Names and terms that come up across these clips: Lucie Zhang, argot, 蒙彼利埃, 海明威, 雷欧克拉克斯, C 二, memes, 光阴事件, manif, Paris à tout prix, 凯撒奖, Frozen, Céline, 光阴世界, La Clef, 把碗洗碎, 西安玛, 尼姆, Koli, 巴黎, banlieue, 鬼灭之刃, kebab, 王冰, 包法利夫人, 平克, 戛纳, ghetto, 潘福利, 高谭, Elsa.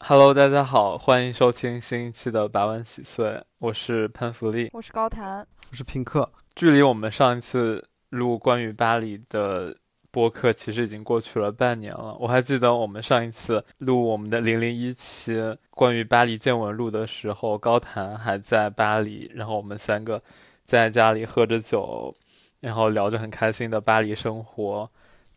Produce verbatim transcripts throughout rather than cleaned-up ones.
Hello， 大家好，欢迎收听新一期的把碗洗碎，我是潘福利，我是高谭，我是平克。距离我们上一次录关于巴黎的播客其实已经过去了半年了。我还记得我们上一次录我们的零零一期关于巴黎见闻录的时候，高谭还在巴黎，然后我们三个在家里喝着酒，然后聊着很开心的巴黎生活。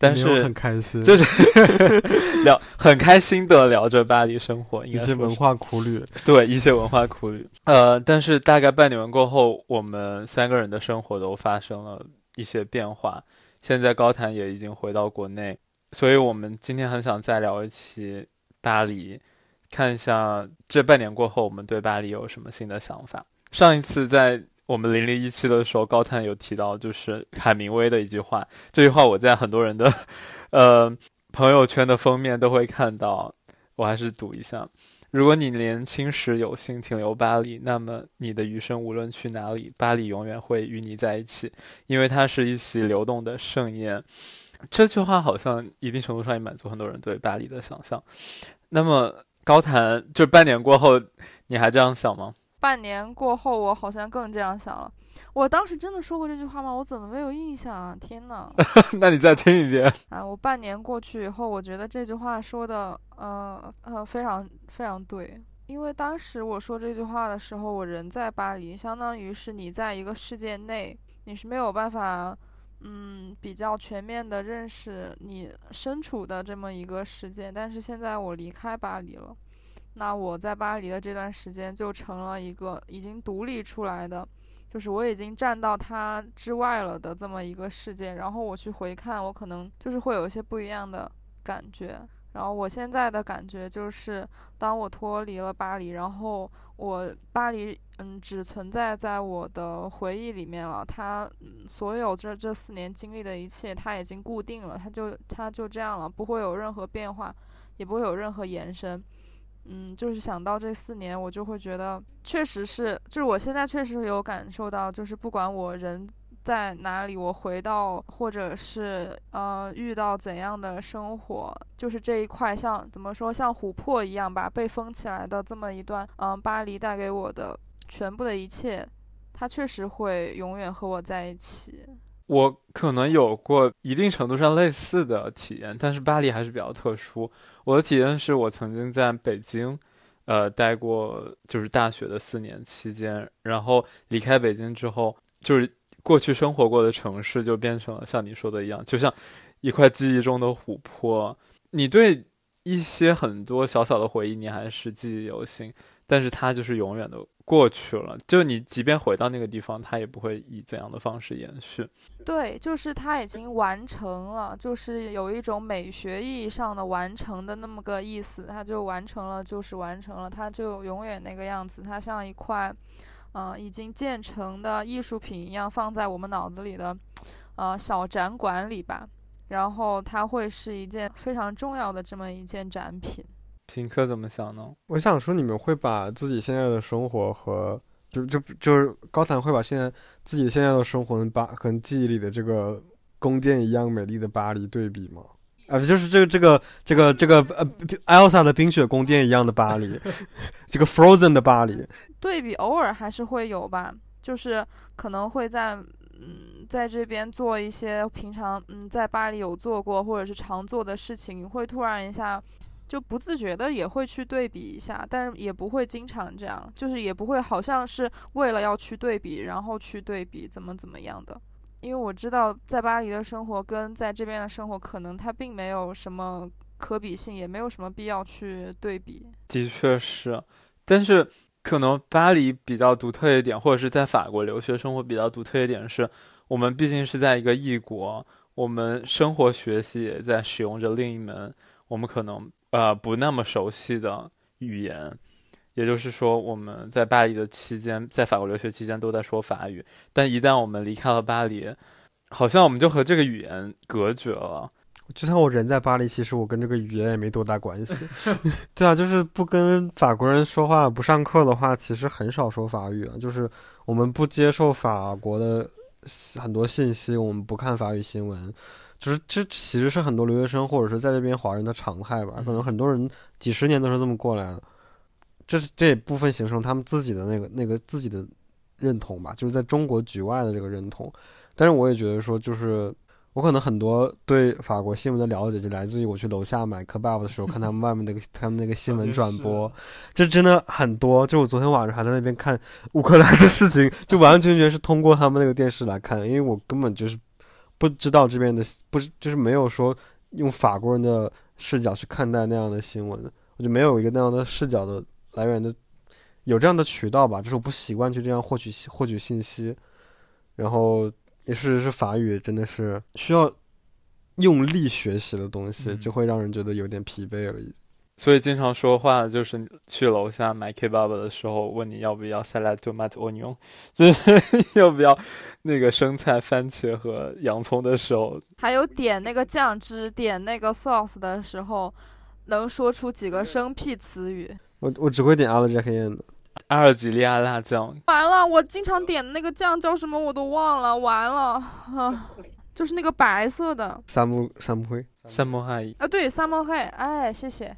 但是没有很开心，就是聊很开心的聊着巴黎生活，应该一些文化苦旅，对，一些文化苦旅。呃，但是大概半年过后，我们三个人的生活都发生了一些变化。现在高谭也已经回到国内，所以我们今天很想再聊一期巴黎，看一下这半年过后我们对巴黎有什么新的想法。上一次在我们零零一期的时候，高谭有提到就是海明威的一句话，这句话我在很多人的呃朋友圈的封面都会看到，我还是读一下：如果你年轻时有幸停留巴黎，那么你的余生无论去哪里，巴黎永远会与你在一起，因为它是一席流动的盛宴。这句话好像一定程度上也满足很多人对巴黎的想象。那么高谭，就半年过后你还这样想吗？半年过后我好像更这样想了。我当时真的说过这句话吗？我怎么没有印象啊，天哪那你再听一遍啊！我半年过去以后，我觉得这句话说的呃呃非常非常对。因为当时我说这句话的时候，我人在巴黎，相当于是你在一个世界内，你是没有办法嗯比较全面的认识你身处的这么一个世界。但是现在我离开巴黎了，那我在巴黎的这段时间就成了一个已经独立出来的，就是我已经站到它之外了的这么一个世界，然后我去回看，我可能就是会有一些不一样的感觉。然后我现在的感觉就是当我脱离了巴黎，然后我巴黎嗯只存在在我的回忆里面了，它、嗯、所有这这四年经历的一切它已经固定了，它就它就这样了，不会有任何变化，也不会有任何延伸。嗯，就是想到这四年，我就会觉得确实是，就是我现在确实有感受到，就是不管我人在哪里，我回到或者是呃遇到怎样的生活，就是这一块像怎么说，像琥珀一样吧，被封起来的这么一段，嗯、呃，巴黎带给我的全部的一切，它确实会永远和我在一起。我可能有过一定程度上类似的体验，但是巴黎还是比较特殊。我的体验是我曾经在北京呃，待过就是大学的四年期间，然后离开北京之后，就是过去生活过的城市就变成了像你说的一样，就像一块记忆中的琥珀，你对一些很多小小的回忆你还是记忆犹新，但是它就是永远的过去了，就你即便回到那个地方，它也不会以怎样的方式延续。对，就是它已经完成了，就是有一种美学意义上的完成的那么个意思，它就完成了，就是完成了，它就永远那个样子，它像一块嗯、呃，已经建成的艺术品一样放在我们脑子里的呃小展馆里吧，然后它会是一件非常重要的这么一件展品。平克怎么想呢？我想说，你们会把自己现在的生活和就就就是高谭会把现在自己现在的生活把跟记忆里的这个宫殿一样美丽的巴黎对比吗？啊、呃，就是这个这个这个这个呃 ，Elsa 的冰雪宫殿一样的巴黎，这个 Frozen 的巴黎，对比偶尔还是会有吧，就是可能会在嗯在这边做一些平常嗯在巴黎有做过或者是常做的事情，会突然一下。就不自觉的也会去对比一下，但是也不会经常这样，就是也不会好像是为了要去对比，然后去对比怎么怎么样的。因为我知道在巴黎的生活跟在这边的生活可能它并没有什么可比性，也没有什么必要去对比。的确是，但是可能巴黎比较独特一点，或者是在法国留学生活比较独特一点是，我们毕竟是在一个异国，我们生活学习也在使用着另一门我们可能呃，不那么熟悉的语言，也就是说我们在巴黎的期间，在法国留学期间都在说法语，但一旦我们离开了巴黎，好像我们就和这个语言隔绝了。就像我人在巴黎，其实我跟这个语言也没多大关系对啊，就是不跟法国人说话，不上课的话其实很少说法语、啊、就是我们不接受法国的很多信息，我们不看法语新闻，就是这其实是很多留学生或者是在这边华人的常态吧，可能很多人几十年都是这么过来的。这是这部分形成他们自己的那个那个自己的认同吧，就是在中国局外的这个认同。但是我也觉得说，就是我可能很多对法国新闻的了解就来自于我去楼下买kebab的时候看他们外面那个他们那个新闻转播，这真的很多。就我昨天晚上还在那边看乌克兰的事情，就完完全全是通过他们那个电视来看，因为我根本就是不知道这边的，不就是没有说用法国人的视角去看待那样的新闻，我就没有一个那样的视角的来源的，有这样的渠道吧，就是我不习惯去这样获取获取信息，然后。也是是法语真的是需要用力学习的东西，就会让人觉得有点疲惫了。所以经常说话就是去楼下买 kebab 的时候问你要不要 salad tomate onion， 就是要不要那个生菜番茄和洋葱的时候，还有点那个酱汁点那个 sauce 的时候能说出几个生僻词语。我我只会点阿拉加黑燕的阿尔及利亚辣酱，完了，我经常点的那个酱叫什么我都忘了，完了啊，就是那个白色的萨姆萨姆黑萨姆黑啊，对萨姆黑，哎，谢谢。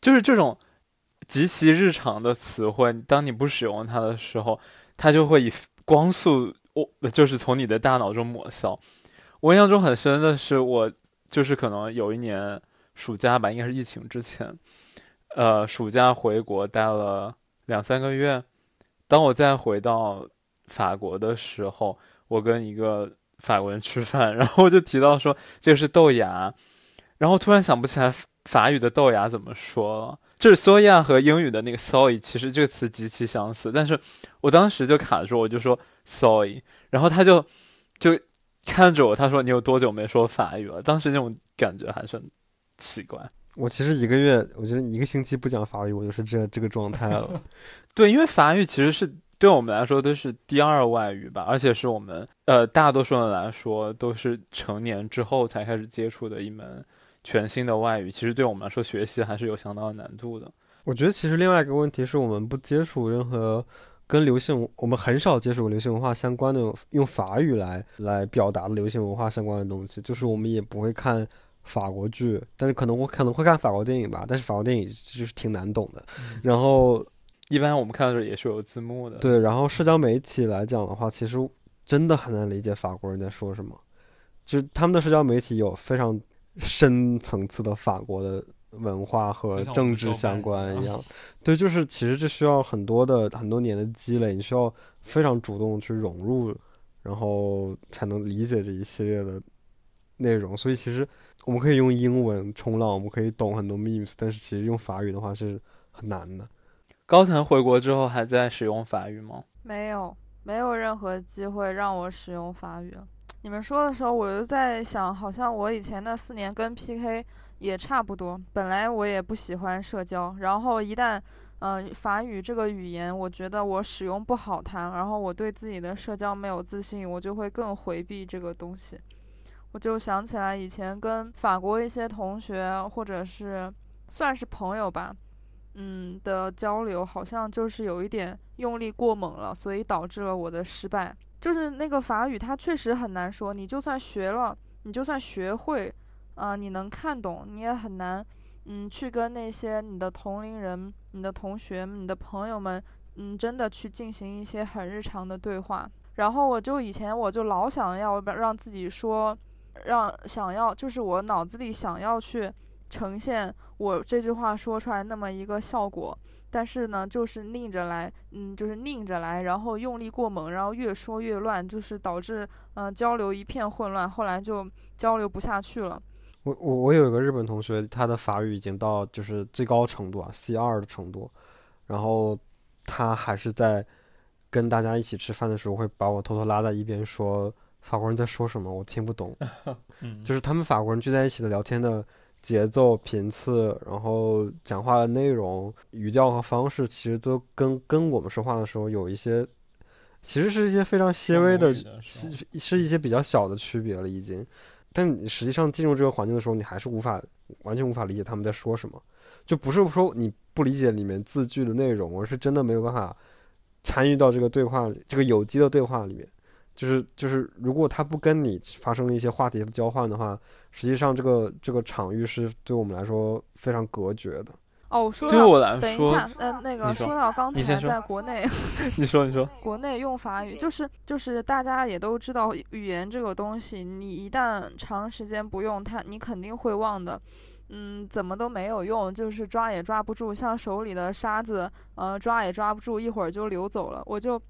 就是这种极其日常的词汇，当你不使用它的时候，它就会以光速，我就是从你的大脑中抹消。我印象中很深的是，我就是可能有一年暑假吧，应该是疫情之前，呃，暑假回国待了。两三个月，当我再回到法国的时候，我跟一个法国人吃饭，然后我就提到说这个是豆芽，然后突然想不起来法语的豆芽怎么说了。就是 Soya 和英语的那个 Soy 其实这个词极其相似，但是我当时就卡住，我就说 Soy， 然后他就就看着我，他说你有多久没说法语了？当时那种感觉还是很奇怪。我其实一个月，我觉得一个星期不讲法语，我就是这这个状态了。对，因为法语其实是对我们来说都是第二外语吧，而且是我们呃大多数人来说都是成年之后才开始接触的一门全新的外语。其实对我们来说，学习还是有相当的难度的。我觉得其实另外一个问题是我们不接触任何跟流行，我们很少接触流行文化相关的用法语来来表达的流行文化相关的东西，就是我们也不会看。法国剧，但是可能我可能会看法国电影吧，但是法国电影就是挺难懂的。嗯、然后，一般我们看的时候也是有字幕的。对，然后社交媒体来讲的话，其实真的很难理解法国人在说什么。就是他们的社交媒体有非常深层次的法国的文化和政治相关一样。对，就是其实这需要很多的很多年的积累，你需要非常主动去融入，然后才能理解这一系列的内容。所以其实。我们可以用英文冲浪，我们可以懂很多 memes， 但是其实用法语的话是很难的。高谭回国之后还在使用法语吗？没有，没有任何机会让我使用法语了。你们说的时候，我就在想，好像我以前那四年跟 P K 也差不多。本来我也不喜欢社交，然后一旦，嗯、呃，法语这个语言，我觉得我使用不好它，然后我对自己的社交没有自信，我就会更回避这个东西。我就想起来以前跟法国一些同学或者是算是朋友吧，嗯的交流好像就是有一点用力过猛了，所以导致了我的失败。就是那个法语它确实很难说，你就算学了，你就算学会，啊、呃，你能看懂，你也很难，嗯，去跟那些你的同龄人、你的同学、你的朋友们，嗯，真的去进行一些很日常的对话。然后我就以前我就老想要让自己说。让想要就是我脑子里想要去呈现我这句话说出来那么一个效果，但是呢就是拧着来，嗯，就是拧着来，然后用力过猛，然后越说越乱，就是导致嗯、呃、交流一片混乱，后来就交流不下去了。我我我有一个日本同学，他的法语已经到就是最高程度啊 C 二 的程度，然后他还是在跟大家一起吃饭的时候会把我偷偷拉在一边说。法国人在说什么我听不懂，就是他们法国人聚在一起的聊天的节奏频次，然后讲话的内容语调和方式其实都跟跟我们说话的时候有一些，其实是一些非常细微的，是是一些比较小的区别了已经，但你实际上进入这个环境的时候，你还是无法完全无法理解他们在说什么，就不是说你不理解里面字句的内容，而是真的没有办法参与到这个对话这个有机的对话里面，就是就是如果他不跟你发生一些话题的交换的话，实际上这个这个场域是对我们来说非常隔绝的。哦，说到对我来说，等一下，呃，那个 说, 说到刚才在国内，你说你说，国内用法语就是就是大家也都知道语言这个东西，你一旦长时间不用它，你肯定会忘的，嗯，怎么都没有用，就是抓也抓不住，像手里的沙子，呃，抓也抓不住，一会儿就流走了。我就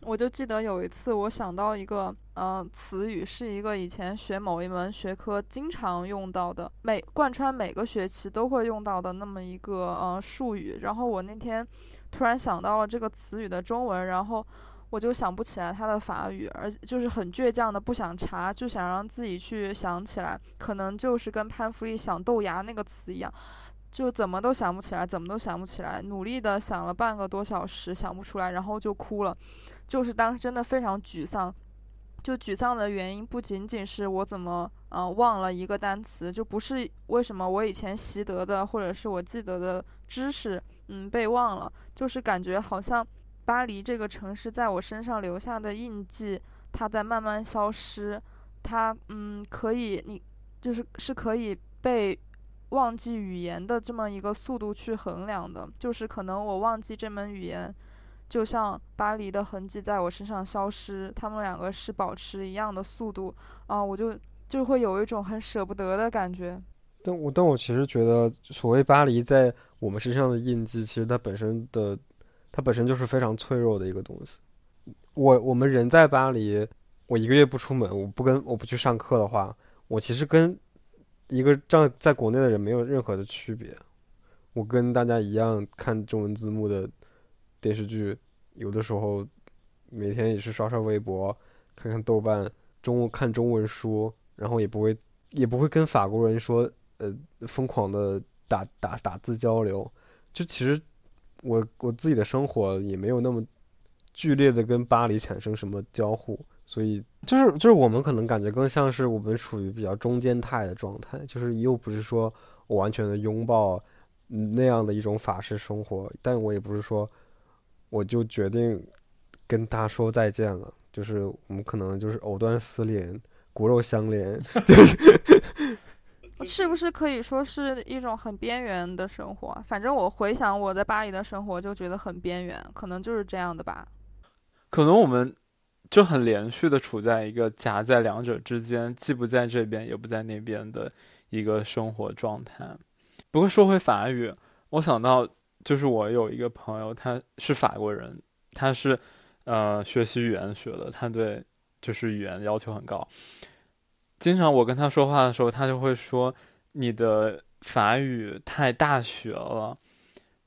我就记得有一次，我想到一个呃词语，是一个以前学某一门学科经常用到的，每贯穿每个学期都会用到的那么一个呃术语。然后我那天突然想到了这个词语的中文，然后我就想不起来它的法语，而就是很倔强的不想查，就想让自己去想起来。可能就是跟潘福利想豆芽那个词一样，就怎么都想不起来，怎么都想不起来，努力的想了半个多小时想不出来，然后就哭了。就是当时真的非常沮丧，就沮丧的原因不仅仅是我怎么呃忘了一个单词，就不是为什么我以前习得的或者是我记得的知识嗯被忘了，就是感觉好像巴黎这个城市在我身上留下的印记，它在慢慢消失，它嗯可以你就是是可以被忘记语言的这么一个速度去衡量的，就是可能我忘记这门语言，就像巴黎的痕迹在我身上消失，他们两个是保持一样的速度啊、呃，我就就会有一种很舍不得的感觉。但我但我其实觉得，所谓巴黎在我们身上的印记，其实它本身的，它本身就是非常脆弱的一个东西。我我们人在巴黎，我一个月不出门，我不跟我不去上课的话，我其实跟一个在在国内的人没有任何的区别，我跟大家一样看中文字幕的电视剧，有的时候每天也是刷刷微博，看看豆瓣，中文看中文书，然后也不会也不会跟法国人说呃疯狂的打打打字交流。就其实我我自己的生活也没有那么剧烈的跟巴黎产生什么交互。所以就是就是我们可能感觉更像是我们属于比较中间态的状态，就是又不是说我完全的拥抱那样的一种法式生活，但我也不是说我就决定跟他说再见了，就是我们可能就是藕断丝连，骨肉相连。是不是可以说是一种很边缘的生活？反正我回想我在巴黎的生活就觉得很边缘，可能就是这样的吧。可能我们就很连续的处在一个夹在两者之间，既不在这边也不在那边的一个生活状态。不过说回法语，我想到就是我有一个朋友，他是法国人，他是呃学习语言学的，他对就是语言要求很高。经常我跟他说话的时候，他就会说你的法语太大学了，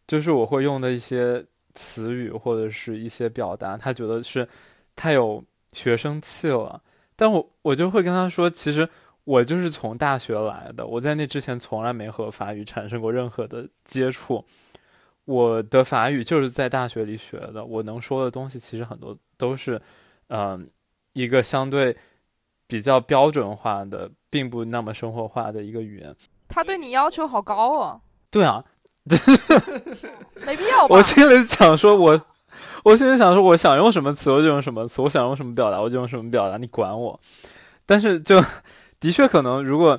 就是我会用的一些词语或者是一些表达，他觉得是太有学生气了。但我我就会跟他说，其实我就是从大学来的，我在那之前从来没和法语产生过任何的接触，我的法语就是在大学里学的，我能说的东西其实很多都是嗯、呃，一个相对比较标准化的，并不那么生活化的一个语言。他对你要求好高哦。对啊。没必要吧。我心里想说我我现在想说，我想用什么词我就用什么词，我想用什么表达我就用什么表达，你管我。但是就的确可能，如果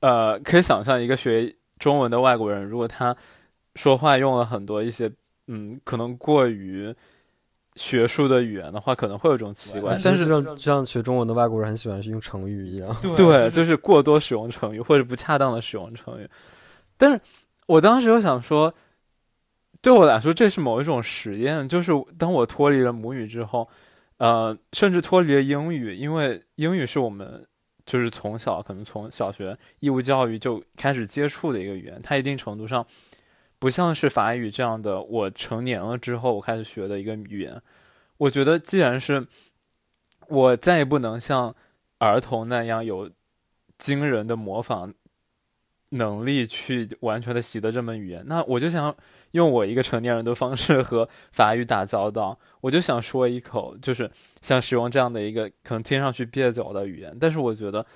呃可以想象一个学中文的外国人，如果他说话用了很多一些嗯可能过于学术的语言的话，可能会有一种奇怪。但是就像学中文的外国人很喜欢用成语一样，对，就是过多使用成语或者不恰当的使用成语。但是我当时又想说，对我来说这是某一种实验，就是当我脱离了母语之后呃，甚至脱离了英语，因为英语是我们就是从小可能从小学义务教育就开始接触的一个语言，它一定程度上不像是法语这样的我成年了之后我开始学的一个语言。我觉得既然是我再也不能像儿童那样有惊人的模仿能力去完全的习得这门语言，那我就想用我一个成年人的方式和法语打交道，我就想说一口，就是想使用这样的一个可能听上去蹩脚的语言，但是我觉得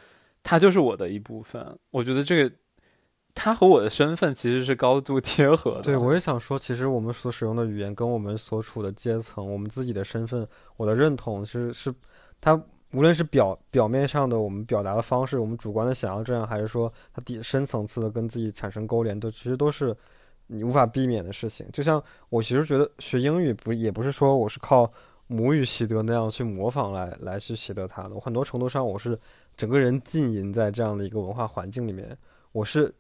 它就是我的一部分。我觉得这个他和我的身份其实是高度贴合的。对，我也想说，其实我们所使用的语言跟我们所处的阶层，我们自己的身份，我的认同是是他无论是表表面上的我们表达的方式，我们主观的想要这样，还是说它底深层次的跟自己产生勾连，都其实都是你无法避免的事情。就像我其实觉得学英语不也不是说我是靠母语习得那样去模仿来来去习得它的，我很多程度上我是整个人浸淫在这样的一个文化环境里面，我是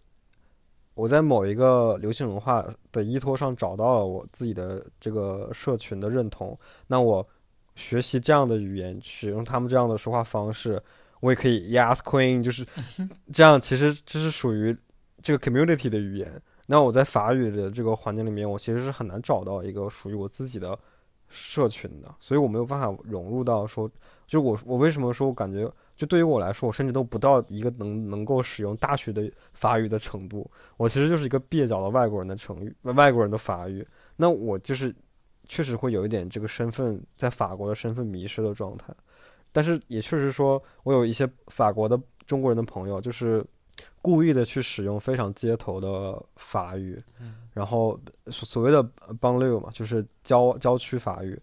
我在某一个流行文化的依托上找到了我自己的这个社群的认同，那我学习这样的语言，使用他们这样的说话方式，我也可以 yes queen， 就是这样。其实这是属于这个 community 的语言。那我在法语的这个环境里面，我其实是很难找到一个属于我自己的社群的，所以我没有办法融入到说，就我我为什么说我感觉，就对于我来说，我甚至都不到一个能能够使用大学的法语的程度，我其实就是一个蹩脚的外国人的成语，外国人的法语。那我就是。确实会有一点这个身份在法国的身份迷失的状态，但是也确实说我有一些法国的中国人的朋友就是故意的去使用非常街头的法语，然后所谓的 banlieue 嘛，就是郊郊区法语，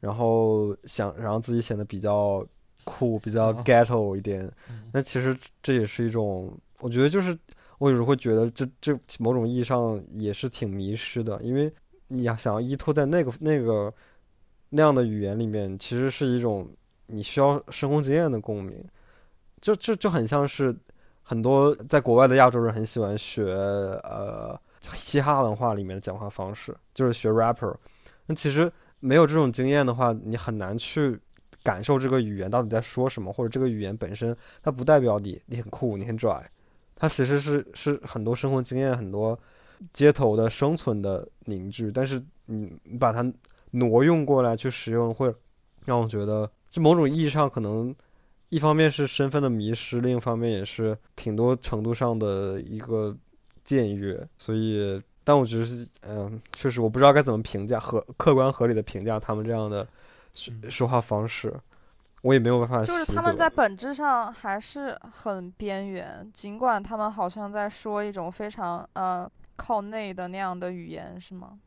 然后想让自己显得比较酷比较 ghetto 一点。那其实这也是一种，我觉得就是我有时候会觉得这这某种意义上也是挺迷失的，因为你想要依托在那个那个那样的语言里面，其实是一种你需要生活经验的共鸣。就就就很像是很多在国外的亚洲人很喜欢学呃嘻哈文化里面的讲话方式，就是学 rapper。那其实没有这种经验的话，你很难去感受这个语言到底在说什么，或者这个语言本身它不代表你你很酷你很拽，它其实是是很多生活经验很多。街头的生存的凝聚，但是你把它挪用过来去使用，会让我觉得这某种意义上可能一方面是身份的迷失，另一方面也是挺多程度上的一个僭越。所以但我觉得是嗯，确实我不知道该怎么评价和客观合理的评价他们这样的说话方式，我也没有办法，就是他们在本质上还是很边缘，尽管他们好像在说一种非常呃靠内的那样的语言，是吗？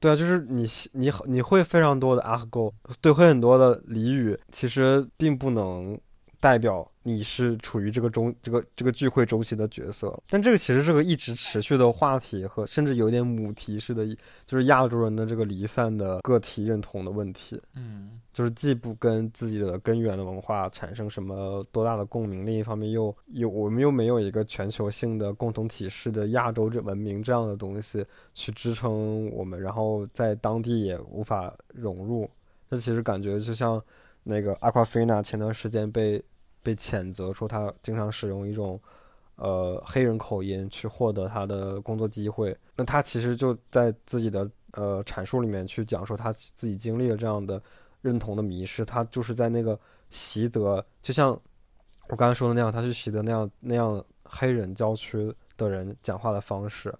对啊，就是你你你会非常多的 argot， 对，会很多的俚语，其实并不能代表你是处于这个中这个这个聚会中心的角色。但这个其实是个一直持续的话题，和甚至有点母题式的，就是亚洲人的这个离散的个体认同的问题。嗯，就是既不跟自己的根源的文化产生什么多大的共鸣，另一方面又有我们又没有一个全球性的共同体式的亚洲这文明这样的东西去支撑我们，然后在当地也无法融入。这其实感觉就像那个阿夸菲娜前段时间被被谴责说他经常使用一种呃黑人口音去获得他的工作机会，那他其实就在自己的呃阐述里面去讲说他自己经历了这样的认同的迷失，他就是在那个习得，就像我刚才说的那样，他去习得那样那样黑人郊区的人讲话的方式，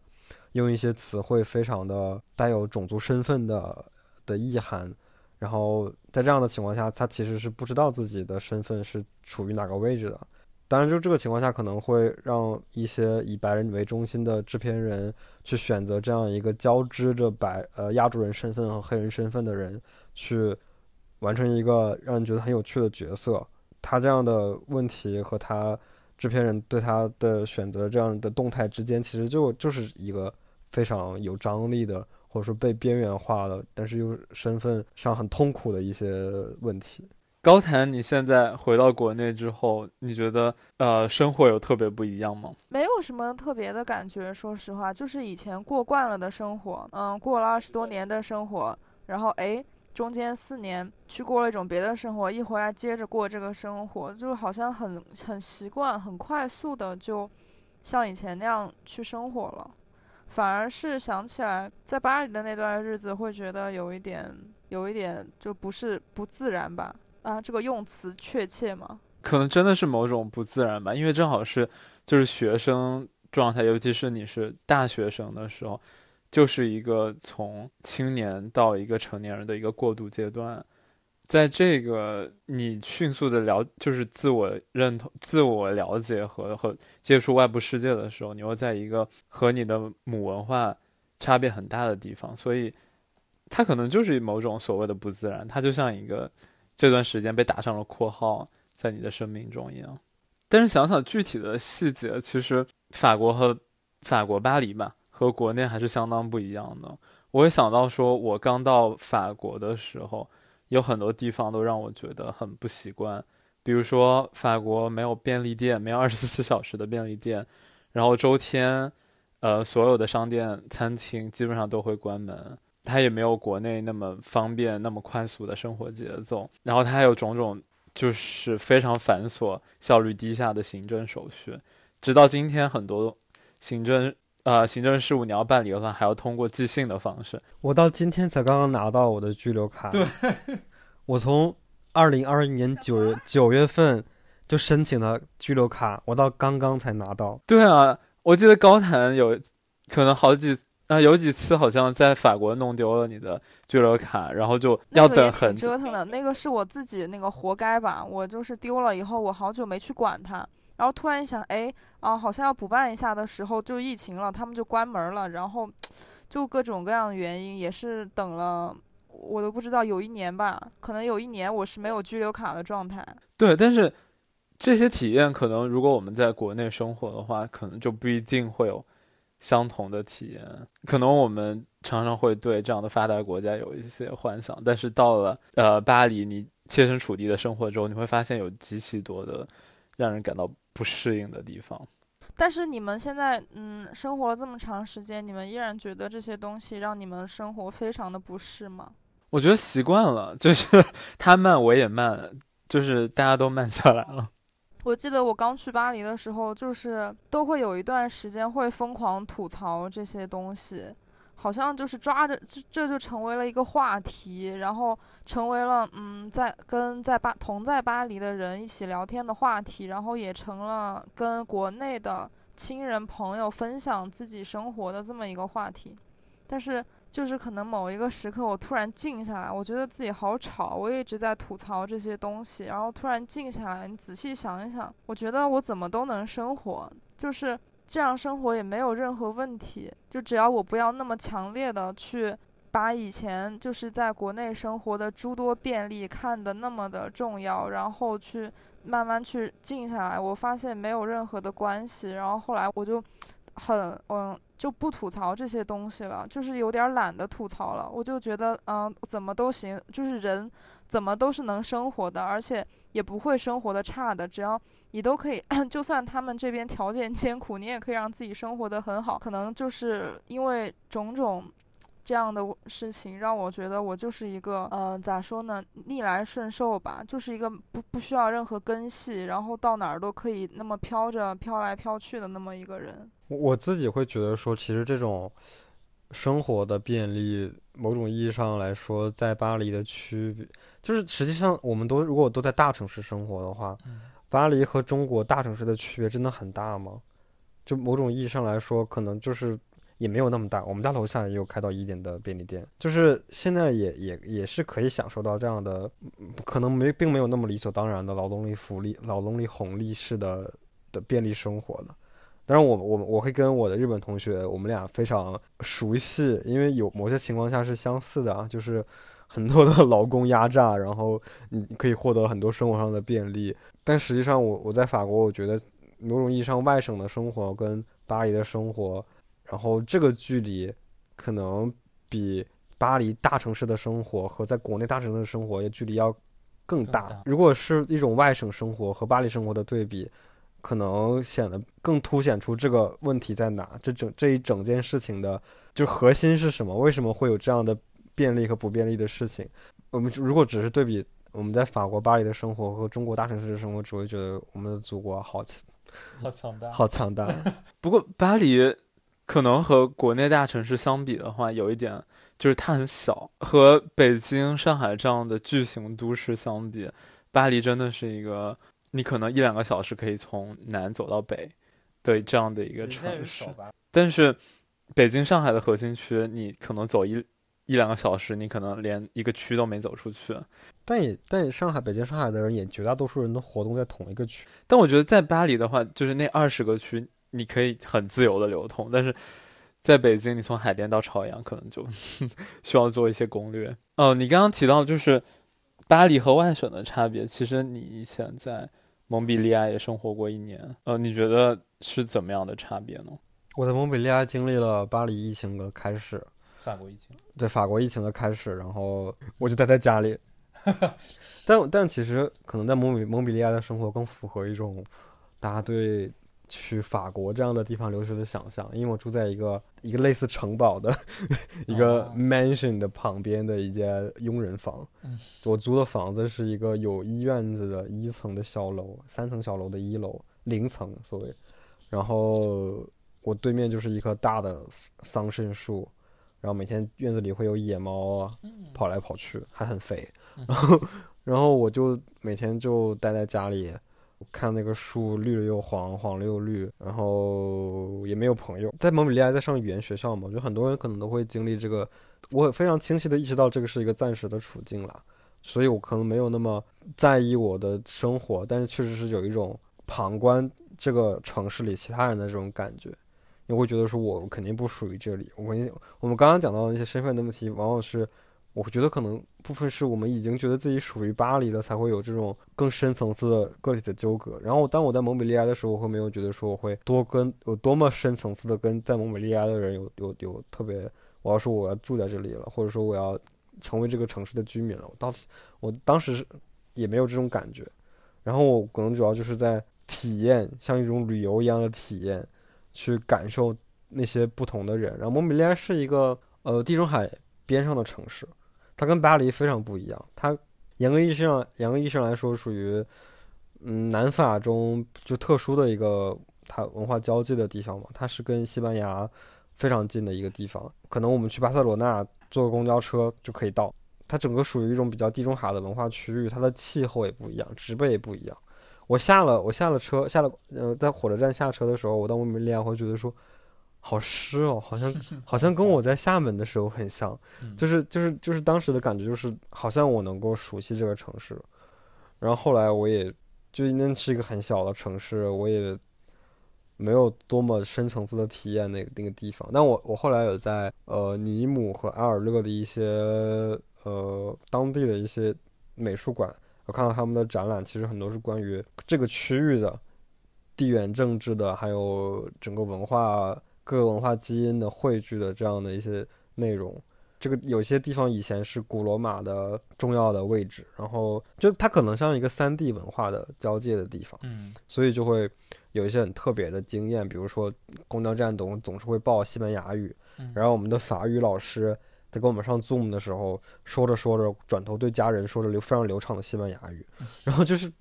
用一些词汇非常的带有种族身份的的意涵，然后在这样的情况下他其实是不知道自己的身份是处于哪个位置的。当然就这个情况下可能会让一些以白人为中心的制片人去选择这样一个交织着白呃亚洲人身份和黑人身份的人去完成一个让人觉得很有趣的角色。他这样的问题和他制片人对他的选择这样的动态之间，其实就就是一个非常有张力的，或者说被边缘化了，但是又身份上很痛苦的一些问题。高谭，你现在回到国内之后，你觉得呃生活有特别不一样吗？没有什么特别的感觉，说实话，就是以前过惯了的生活，嗯，过了二十多年的生活，然后哎，中间四年去过了一种别的生活，一回来接着过这个生活，就好像很很习惯，很快速的就像以前那样去生活了。反而是想起来在巴黎的那段日子，会觉得有一点有一点就不是不自然吧。啊，这个用词确切吗？可能真的是某种不自然吧，因为正好是就是学生状态，尤其是你是大学生的时候，就是一个从青年到一个成年人的一个过渡阶段。在这个你迅速的了就是自我认同自我了解和和接触外部世界的时候，你又在一个和你的母文化差别很大的地方，所以它可能就是某种所谓的不自然，它就像一个这段时间被打上了括号在你的生命中一样。但是想想具体的细节，其实法国和法国巴黎吧和国内还是相当不一样的。我也想到说我刚到法国的时候有很多地方都让我觉得很不习惯，比如说法国没有便利店，没有二十四小时的便利店，然后周天呃，所有的商店餐厅基本上都会关门，它也没有国内那么方便那么快速的生活节奏，然后它还有种种就是非常繁琐效率低下的行政手续，直到今天很多行政呃，行政事务你要办理的话还要通过寄信的方式。我到今天才刚刚拿到我的居留卡。对，我从二零二一年九月九月份就申请了居留卡，我到刚刚才拿到。对啊，我记得高谭有可能好几啊、呃、有几次好像在法国弄丢了你的居留卡，然后就要等很久。那个也挺折腾的，那个是我自己那个活该吧，我就是丢了以后我好久没去管它。然后突然想，哎，啊，好像要补办一下的时候就疫情了，他们就关门了，然后就各种各样的原因，也是等了我都不知道有一年吧，可能有一年我是没有居留卡的状态。对，但是这些体验可能如果我们在国内生活的话，可能就不一定会有相同的体验，可能我们常常会对这样的发达国家有一些幻想，但是到了呃巴黎你切身处地的生活之后，你会发现有极其多的让人感到不适应的地方。但是你们现在嗯生活了这么长时间，你们依然觉得这些东西让你们生活非常的不适吗？我觉得习惯了，就是他慢我也慢，就是大家都慢下来了。我记得我刚去巴黎的时候，就是都会有一段时间会疯狂吐槽这些东西，好像就是抓着 这, 这就成为了一个话题，然后成为了嗯在跟在巴同在巴黎的人一起聊天的话题，然后也成了跟国内的亲人朋友分享自己生活的这么一个话题。但是就是可能某一个时刻我突然静下来，我觉得自己好吵，我一直在吐槽这些东西，然后突然静下来，你仔细想一想，我觉得我怎么都能生活，就是这样生活也没有任何问题，就只要我不要那么强烈的去把以前就是在国内生活的诸多便利看得那么的重要，然后去慢慢去静下来，我发现没有任何的关系。然后后来我就很嗯就不吐槽这些东西了，就是有点懒得吐槽了。我就觉得嗯、呃、怎么都行，就是人怎么都是能生活的，而且也不会生活的差的，只要你都可以，就算他们这边条件艰苦，你也可以让自己生活得很好。可能就是因为种种这样的事情，让我觉得我就是一个呃咋说呢，逆来顺受吧，就是一个不不需要任何根系，然后到哪儿都可以那么飘着飘来飘去的那么一个人。我自己会觉得说，其实这种生活的便利某种意义上来说在巴黎的区别就是，实际上我们都如果都在大城市生活的话、嗯巴黎和中国大城市的区别真的很大吗？就某种意义上来说，可能就是也没有那么大。我们家楼下也有开到一点的便利店，就是现在也也也是可以享受到这样的，可能没并没有那么理所当然的劳动力福利、劳动力红利式的的便利生活的。当然我，我我我会跟我的日本同学，我们俩非常熟悉，因为有某些情况下是相似的啊，就是很多的劳工压榨，然后你可以获得很多生活上的便利。但实际上我，我我在法国，我觉得某种意义上外省的生活跟巴黎的生活，然后这个距离可能比巴黎大城市的生活和在国内大城市的生活的距离要更大。如果是一种外省生活和巴黎生活的对比，可能显得更凸显出这个问题在哪，这整这一整件事情的就核心是什么，为什么会有这样的便利和不便利的事情。我们如果只是对比我们在法国巴黎的生活和中国大城市的生活，只会觉得我们的祖国好好强大好强大不过巴黎可能和国内大城市相比的话，有一点就是它很小，和北京上海这样的巨型都市相比，巴黎真的是一个你可能一两个小时可以从南走到北的这样的一个城市。但是北京上海的核心区你可能走一一两个小时你可能连一个区都没走出去。但也但上海北京上海的人也绝大多数人都活动在同一个区，但我觉得在巴黎的话就是那二十个区你可以很自由的流通，但是在北京你从海淀到朝阳可能就需要做一些攻略。哦，你刚刚提到就是巴黎和外省的差别，其实你以前在蒙彼利埃也生活过一年，呃，你觉得是怎么样的差别呢？我在蒙彼利埃经历了巴黎疫情的开始，法国疫情，对，法国疫情的开始，然后我就待在家里但但其实可能在蒙彼蒙彼利埃的生活更符合一种大家对去法国这样的地方留学的想象，因为我住在一个一个类似城堡的一个 mansion 的旁边的一间佣人房，我租的房子是一个有医院子的一层的小楼，三层小楼的一楼，零层所谓，然后我对面就是一棵大的桑葚树，然后每天院子里会有野猫啊跑来跑去，还很肥，然后然后我就每天就待在家里看那个树绿了又黄，黄了又绿，然后也没有朋友。在蒙彼利埃在上语言学校嘛，我觉得很多人可能都会经历这个，我非常清晰的意识到这个是一个暂时的处境啦，所以我可能没有那么在意我的生活，但是确实是有一种旁观这个城市里其他人的这种感觉，因为会觉得说我肯定不属于这里。我们我们刚刚讲到的那些身份的问题，往往是我觉得可能部分是我们已经觉得自己属于巴黎了，才会有这种更深层次的个体的纠葛。然后当我在蒙彼利埃的时候，我会没有觉得说我会多跟有多么深层次的跟在蒙彼利埃的人有有有特别，我要说我要住在这里了，或者说我要成为这个城市的居民了。我当时我当时也没有这种感觉。然后我可能主要就是在体验，像一种旅游一样的体验，去感受那些不同的人。然后蒙彼利埃是一个呃地中海边上的城市。它跟巴黎非常不一样，它严格意义上严格意义上来说属于嗯南法中就特殊的一个它文化交界的地方嘛，它是跟西班牙非常近的一个地方，可能我们去巴塞罗那坐公交车就可以到。它整个属于一种比较地中海的文化区域，它的气候也不一样，植被也不一样。我下了我下了车下了呃在火车站下车的时候，我到蒙彼利埃会觉得说好湿哦，好像好像跟我在厦门的时候很像，就是就是就是当时的感觉就是好像我能够熟悉这个城市。然后后来我也就那是一个很小的城市，我也没有多么深层次的体验那个那个地方。但我我后来有在呃尼姆和阿尔勒的一些呃当地的一些美术馆，我看到他们的展览，其实很多是关于这个区域的地缘政治的，还有整个文化。各个文化基因的汇聚的这样的一些内容，这个有些地方以前是古罗马的重要的位置，然后就它可能像一个三 D 文化的交界的地方，嗯，所以就会有一些很特别的经验，比如说公交站总总是会报西班牙语，然后我们的法语老师在跟我们上 Zoom 的时候，说着说着转头对家人说着流非常流畅的西班牙语，然后就是，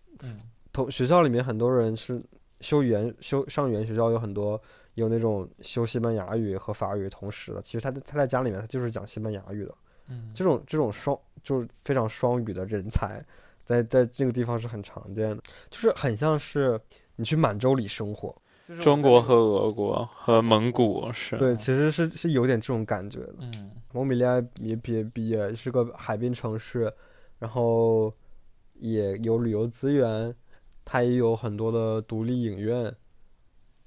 同学校里面很多人是修语言修上语言学校有很多。有那种修西班牙语和法语同时的，其实他他在家里面他就是讲西班牙语的，嗯，这种这种双就是非常双语的人才，在在这个地方是很常见的，就是很像是你去满洲里生活，就是、中国和俄国和蒙古是，对，其实是是有点这种感觉的。嗯，蒙彼利埃也比比也是个海滨城市，然后也有旅游资源，它也有很多的独立影院。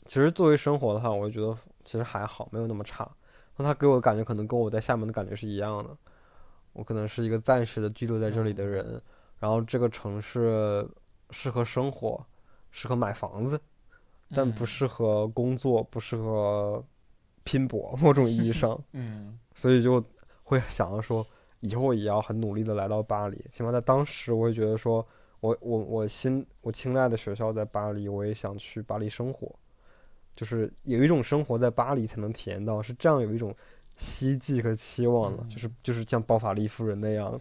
其实作为生活的话，我觉得其实还好，没有那么差。那他给我的感觉可能跟我在厦门的感觉是一样的，我可能是一个暂时的居住在这里的人，嗯、然后这个城市适合生活，适合买房子，但不适合工作，嗯、不适合拼搏某种意义上。嗯，所以就会想说，以后也要很努力的来到巴黎。起码在当时，我也觉得说我我我心我青睐的学校在巴黎，我也想去巴黎生活。就是有一种生活在巴黎才能体验到，是这样有一种希冀和期望了、嗯，就是就是像包法利夫人那样，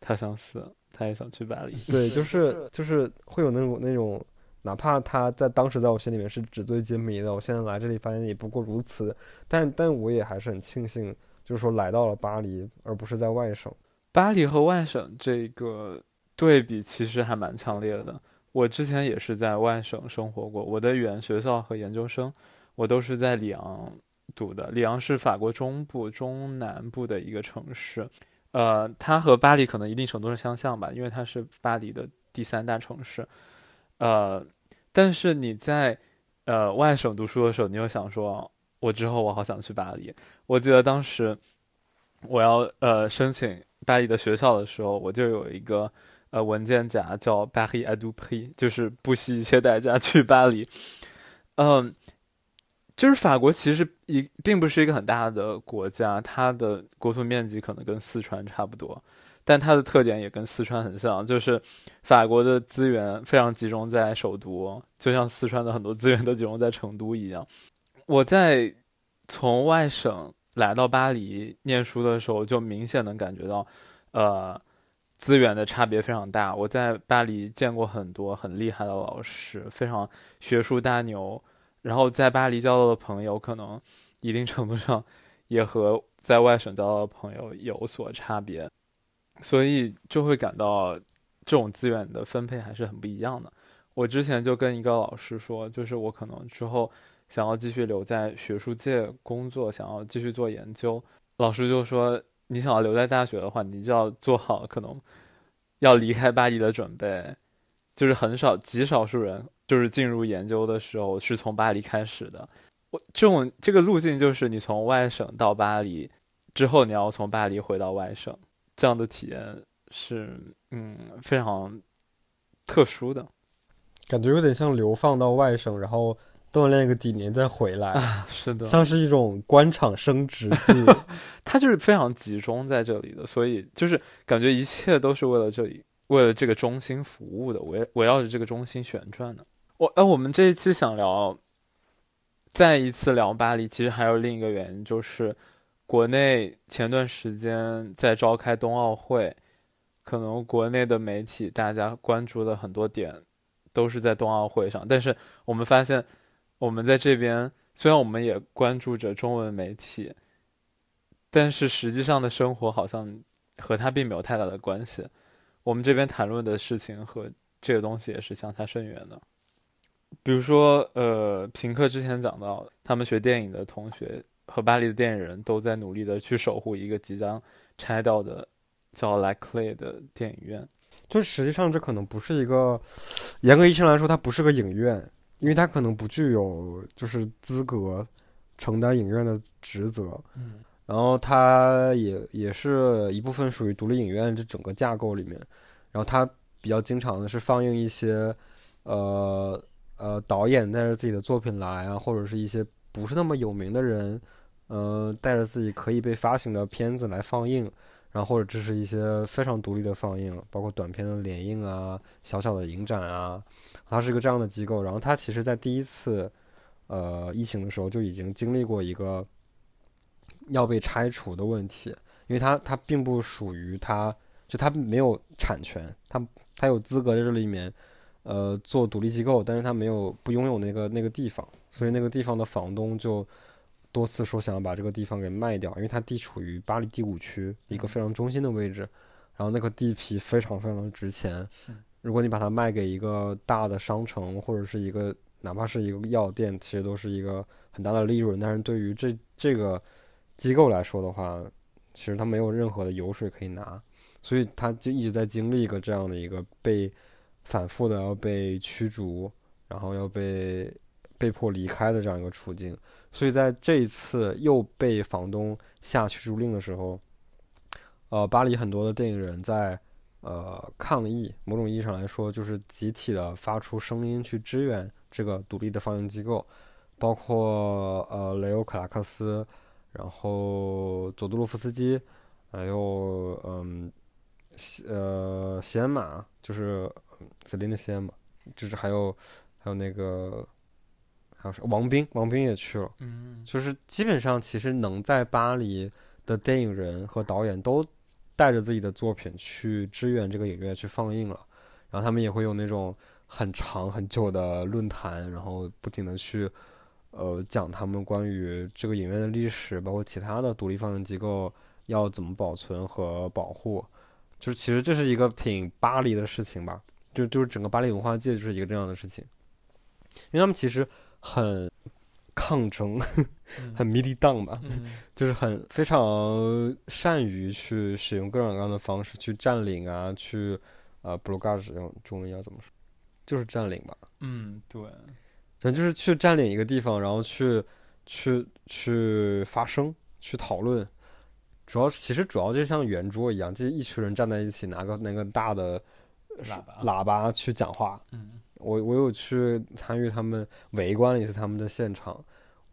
他想死，他也想去巴黎。对，就是就是会有那种那种，哪怕他在当时在我心里面是纸醉金迷的，我现在来这里发现也不过如此。但但我也还是很庆幸，就是说来到了巴黎，而不是在外省。巴黎和外省这个对比其实还蛮强烈的。我之前也是在外省生活过，我的语言学校和研究生我都是在里昂读的，里昂是法国中部中南部的一个城市，呃，它和巴黎可能一定程度上相像吧，因为它是巴黎的第三大城市，呃，但是你在呃外省读书的时候，你又想说，我之后我好想去巴黎。我记得当时我要呃申请巴黎的学校的时候，我就有一个呃文件夹叫 Paris à tout prix， 就是不惜一切代价去巴黎。嗯，就是法国其实一并不是一个很大的国家，它的国土面积可能跟四川差不多，但它的特点也跟四川很像，就是法国的资源非常集中在首都，就像四川的很多资源都集中在成都一样。我在从外省来到巴黎念书的时候，就明显能感觉到呃资源的差别非常大。我在巴黎见过很多很厉害的老师，非常学术大牛，然后在巴黎交到的朋友可能一定程度上也和在外省交到的朋友有所差别，所以就会感到这种资源的分配还是很不一样的。我之前就跟一个老师说，就是我可能之后想要继续留在学术界工作，想要继续做研究，老师就说你想要留在大学的话，你就要做好可能要离开巴黎的准备，就是很少极少数人就是进入研究的时候是从巴黎开始的。我这种这个路径就是你从外省到巴黎之后，你要从巴黎回到外省，这样的体验是嗯非常特殊的，感觉有点像流放到外省，然后锻炼个几年再回来、啊、是的，像是一种官场升职记它就是非常集中在这里的，所以就是感觉一切都是为了这里，为了这个中心服务的，围围绕着这个中心旋转的。我哎、呃，我们这一期想聊再一次聊巴黎，其实还有另一个原因，就是国内前段时间在召开冬奥会，可能国内的媒体大家关注的很多点都是在冬奥会上，但是我们发现我们在这边虽然我们也关注着中文媒体，但是实际上的生活好像和它并没有太大的关系，我们这边谈论的事情和这个东西也是相差甚远的。比如说呃，平克之前讲到他们学电影的同学和巴黎的电影人都在努力的去守护一个即将拆掉的叫 La Clef 的电影院，就实际上这可能不是一个严格意义上来说它不是个影院，因为他可能不具有就是资格承担影院的职责，嗯，然后他也也是一部分属于独立影院这整个架构里面，然后他比较经常的是放映一些呃呃导演带着自己的作品来啊，或者是一些不是那么有名的人，呃带着自己可以被发行的片子来放映，然后或者这是一些非常独立的放映，包括短片的联映啊，小小的影展啊，它是一个这样的机构。然后它其实在第一次呃疫情的时候就已经经历过一个要被拆除的问题，因为它它并不属于它，就它没有产权，它它有资格在这里面呃做独立机构，但是它没有不拥有那个那个地方，所以那个地方的房东就多次说想要把这个地方给卖掉，因为它地处于巴黎第五区一个非常中心的位置，然后那个地皮非常非常值钱，如果你把它卖给一个大的商城或者是一个哪怕是一个药店，其实都是一个很大的利润，但是对于这这个机构来说的话，其实它没有任何的油水可以拿，所以它就一直在经历一个这样的一个被反复的要被驱逐，然后要被被迫离开的这样一个处境。所以在这一次又被房东下驱逐令的时候，呃，巴黎很多的电影人在呃抗议，某种意义上来说就是集体的发出声音去支援这个独立的放映机构，包括呃雷欧克拉克斯，然后佐杜洛夫斯基，还有嗯呃西安玛，就是 Céline 的西安玛，就是还有还有那个。还有王冰，王冰也去了，嗯，就是基本上其实能在巴黎的电影人和导演都带着自己的作品去支援这个影院去放映了，然后他们也会有那种很长很久的论坛，然后不停的去呃讲他们关于这个影院的历史，包括其他的独立放映机构要怎么保存和保护，就是其实这是一个挺巴黎的事情吧，就就是整个巴黎文化界就是一个这样的事情，因为他们其实很抗争，很迷离荡吧、嗯、就是很非常善于去使用各种各样的方式去占领啊，去呃 blockage 用中文要怎么说，就是占领吧。嗯，对，就是去占领一个地方，然后去去去发声，去讨论。主要其实主要就像圆桌一样，就是一群人站在一起，拿个那个大的喇叭喇叭去讲话。嗯，我我有去参与他们围观了一次他们的现场，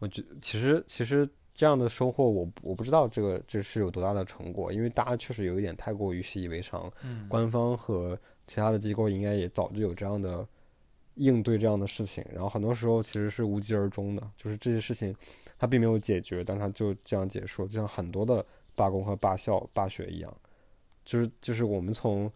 我觉其实其实这样的收获，我我不知道这个这是有多大的成果，因为大家确实有一点太过于习以为常。嗯，官方和其他的机构应该也早就有这样的应对这样的事情，然后很多时候其实是无疾而终的，就是这些事情它并没有解决，但它就这样结束，就像很多的罢工和罢校罢学一样，就是就是我们从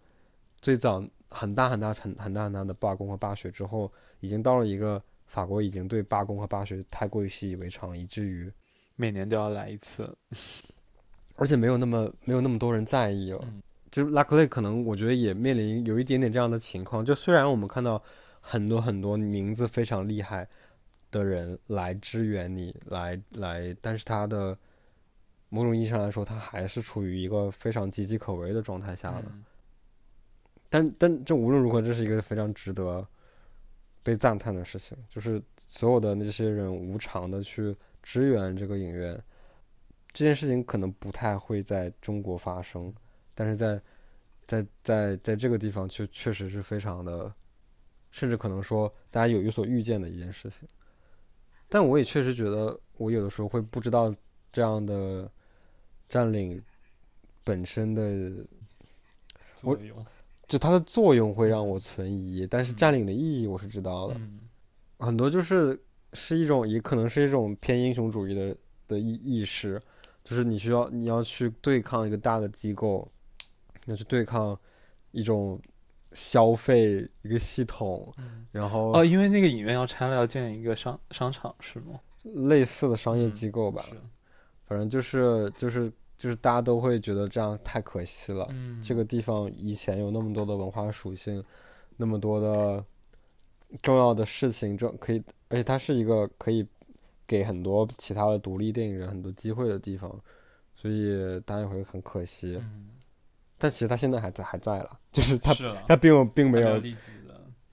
最早很大很大很很大很大的罢工和罢学之后，已经到了一个法国已经对罢工和罢学太过于习以为常，以至于每年都要来一次，而且没有那么没有那么多人在意了、嗯、就是La Clef可能我觉得也面临有一点点这样的情况，就虽然我们看到很多很多名字非常厉害的人来支援你，来来，但是他的某种意义上来说，他还是处于一个非常岌岌可危的状态下的。嗯、但但这无论如何，这是一个非常值得被赞叹的事情，就是所有的那些人无偿的去支援这个影院，这件事情可能不太会在中国发生，但是在在在在这个地方却确实是非常的。甚至可能说大家有有所预见的一件事情，但我也确实觉得我有的时候会不知道这样的占领本身的作用，就它的作用会让我存疑，但是占领的意义我是知道的、嗯、很多就是是一种也可能是一种偏英雄主义的的意识，就是你需要你要去对抗一个大的机构，要去对抗一种消费一个系统，然后哦，因为那个影院要拆了，要建一个商商场是吗？类似的商业机构吧，嗯、反正就是就是就是大家都会觉得这样太可惜了。嗯，这个地方以前有那么多的文化属性，那么多的重要的事情，这可以，而且它是一个可以给很多其他的独立电影人很多机会的地方，所以大家也会很可惜。嗯，但其实他现在还在还在了，就是他是他并并没有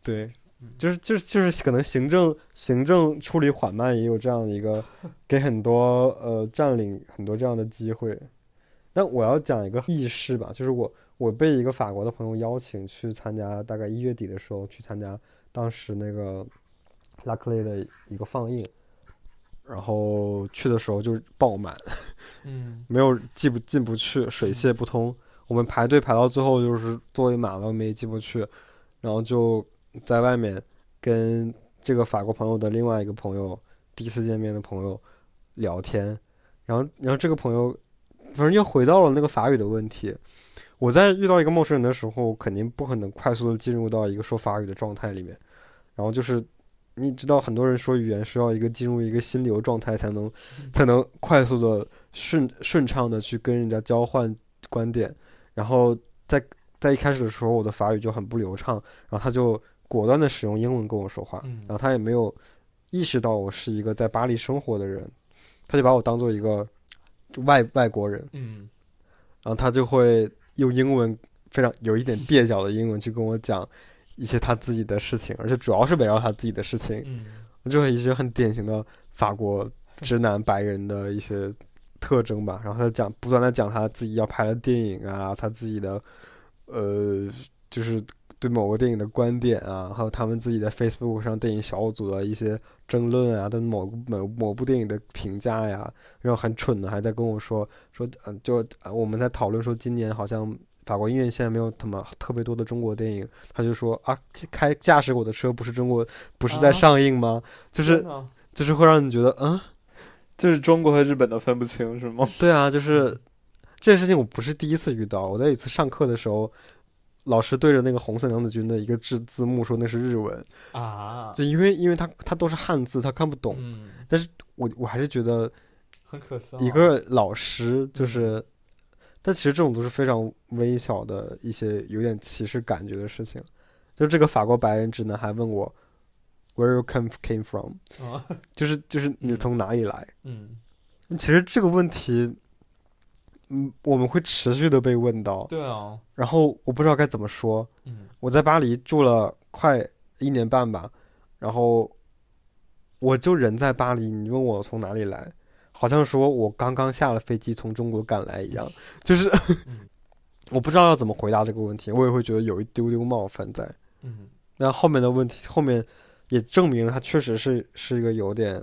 对、嗯、就是就是就是可能行政行政处理缓慢也有这样的一个给很多呃占领很多这样的机会。那我要讲一个轶事吧，就是我我被一个法国的朋友邀请去参加，大概一月底的时候去参加当时那个La Clef的一个放映，然后去的时候就是爆满，嗯，没有进不进不去，水泄不通、嗯，我们排队排到最后就是座位满了，我们也进不去，然后就在外面跟这个法国朋友的另外一个朋友，第一次见面的朋友聊天，然后然后这个朋友反正又回到了那个法语的问题。我在遇到一个陌生人的时候，肯定不可能快速的进入到一个说法语的状态里面，然后就是你知道很多人说语言需要一个进入一个心流状态才能才能快速的顺顺畅的去跟人家交换观点，然后在在一开始的时候，我的法语就很不流畅，然后他就果断的使用英文跟我说话，然后他也没有意识到我是一个在巴黎生活的人，他就把我当做一个外外国人，嗯，然后他就会用英文非常有一点蹩脚的英文去跟我讲一些他自己的事情，而且主要是围绕他自己的事情，嗯，就一些很典型的法国直男白人的一些特征吧，然后他讲不断的讲他自己要拍的电影啊，他自己的呃就是对某个电影的观点啊，还有他们自己在 Facebook 上电影小组的一些争论啊，对某某某部电影的评价呀，然后很蠢的还在跟我说说、呃、就、呃、我们在讨论说今年好像法国音乐现在没有什么特别多的中国电影，他就说啊，开驾驶我的车不是中国不是在上映吗？啊、就是就是会让你觉得嗯。就是中国和日本的分不清是吗？对啊，就是这件事情我不是第一次遇到，我在一次上课的时候，老师对着那个红色娘子军的一个字字幕说那是日文啊，就因为因为他他都是汉字，他看不懂、嗯、但是我我还是觉得很可笑，一个老师就是、嗯、但其实这种都是非常微小的一些有点歧视感觉的事情，就这个法国白人直男还问我 where you come came from， 啊，就是就是你从哪里来。嗯，其实这个问题，嗯，我们会持续的被问到。对啊。然后我不知道该怎么说。嗯，我在巴黎住了快一年半吧，然后我就人在巴黎，你问我从哪里来，好像说我刚刚下了飞机从中国赶来一样，就是我不知道要怎么回答这个问题，我也会觉得有一丢丢冒犯在。嗯，那后面的问题后面也证明了他确实是是一个有点，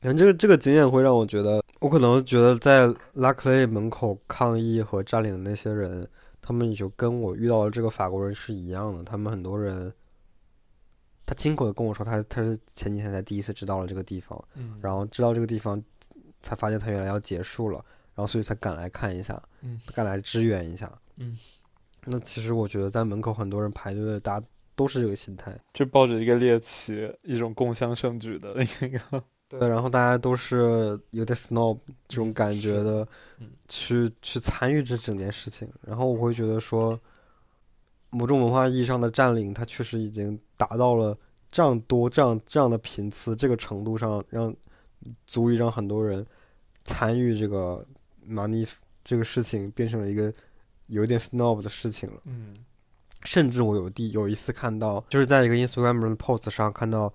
反正这个这个经验会让我觉得，我可能觉得在拉克雷门口抗议和占领的那些人，他们也就跟我遇到的这个法国人是一样的，他们很多人。他亲口的跟我说他他是前几天才第一次知道了这个地方，嗯，然后知道这个地方才发现他原来要结束了，然后所以才赶来看一下，嗯，赶来支援一下。嗯，那其实我觉得在门口很多人排队的，大家都是这个心态，就抱着一个猎奇，一种共襄盛举的一个，对，然后大家都是有点 snob 这种感觉的，嗯，去去参与这整件事情。然后我会觉得说某种文化意义上的占领，它确实已经达到了这样多、这样这样的频次，这个程度上，让足以让很多人参与这个 manif 这个事情，变成了一个有点 snob 的事情了。嗯，甚至我有第有一次看到，就是在一个 Instagram 的 post 上看到，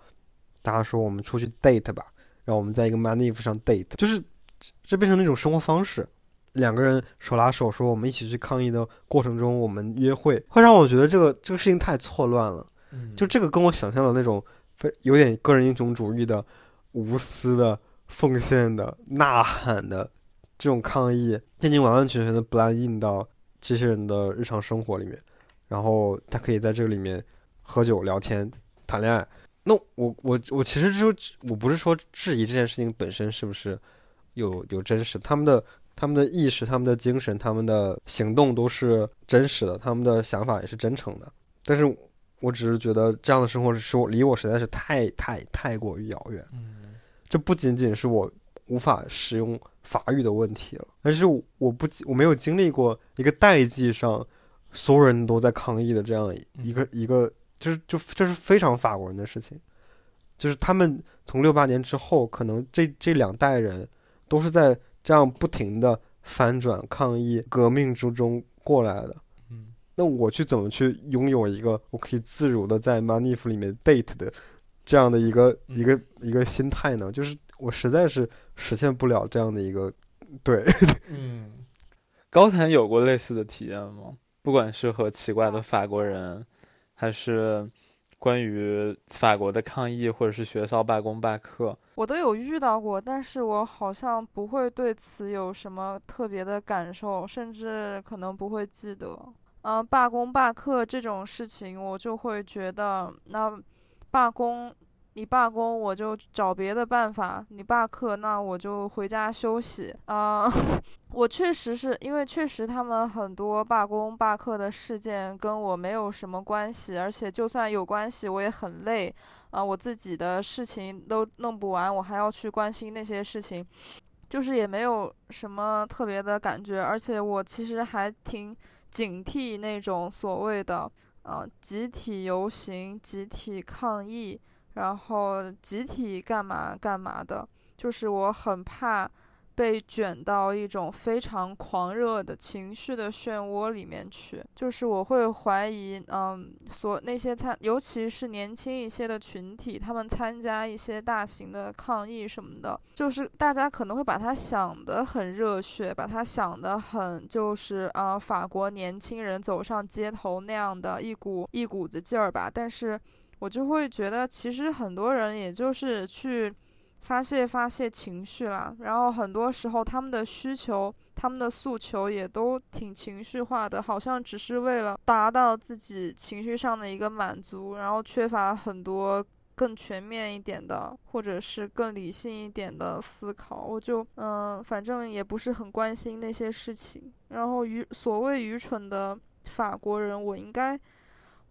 大家说我们出去 date 吧，然后我们在一个 manif 上 date， 就是这变成那种生活方式。两个人手拉手说我们一起去抗议的过程中我们约会，会让我觉得这个这个事情太错乱了。嗯，就这个跟我想象的那种有点个人英雄主义的无私的奉献的呐喊的这种抗议，已经完完全全的 blend in 到这些人的日常生活里面，然后他可以在这个里面喝酒聊天谈恋爱。那我我我其实就我不是说质疑这件事情本身是不是有有真实，他们的他们的意识、他们的精神、他们的行动都是真实的，他们的想法也是真诚的。但是我只是觉得这样的生活是离我实在是太太太过于遥远。嗯，这不仅仅是我无法使用法语的问题了，但是我不我没有经历过一个代际上所有人都在抗议的这样一个、嗯、一个，就是就这是非常法国人的事情，就是他们从六八年之后，可能这这两代人都是在。这样不停的翻转抗议革命之中过来的。嗯，那我去怎么去拥有一个我可以自如的在 manif 里面 date 的这样的一个、嗯、一个一个心态呢？就是我实在是实现不了这样的一个，对。嗯，高谭有过类似的体验吗？不管是和奇怪的法国人，还是关于法国的抗议，或者是学校罢工罢课，我都有遇到过，但是我好像不会对此有什么特别的感受，甚至可能不会记得。嗯、呃，罢工罢课这种事情，我就会觉得，那罢工，你罢工我就找别的办法，你罢课那我就回家休息啊。呃、我确实是因为确实他们很多罢工罢课的事件跟我没有什么关系，而且就算有关系我也很累。啊，我自己的事情都弄不完，我还要去关心那些事情，就是也没有什么特别的感觉。而且我其实还挺警惕那种所谓的呃、啊、集体游行、集体抗议，然后集体干嘛干嘛的，就是我很怕被卷到一种非常狂热的情绪的漩涡里面去，就是我会怀疑，嗯，所那些参，尤其是年轻一些的群体，他们参加一些大型的抗议什么的，就是大家可能会把它想得很热血，把它想得很就是啊、呃，法国年轻人走上街头那样的一股一股子劲儿吧。但是我就会觉得，其实很多人也就是去。发泄发泄情绪啦，然后很多时候他们的需求、他们的诉求也都挺情绪化的，好像只是为了达到自己情绪上的一个满足，然后缺乏很多更全面一点的，或者是更理性一点的思考。我就嗯、呃，反正也不是很关心那些事情。然后愚所谓愚蠢的法国人，我应该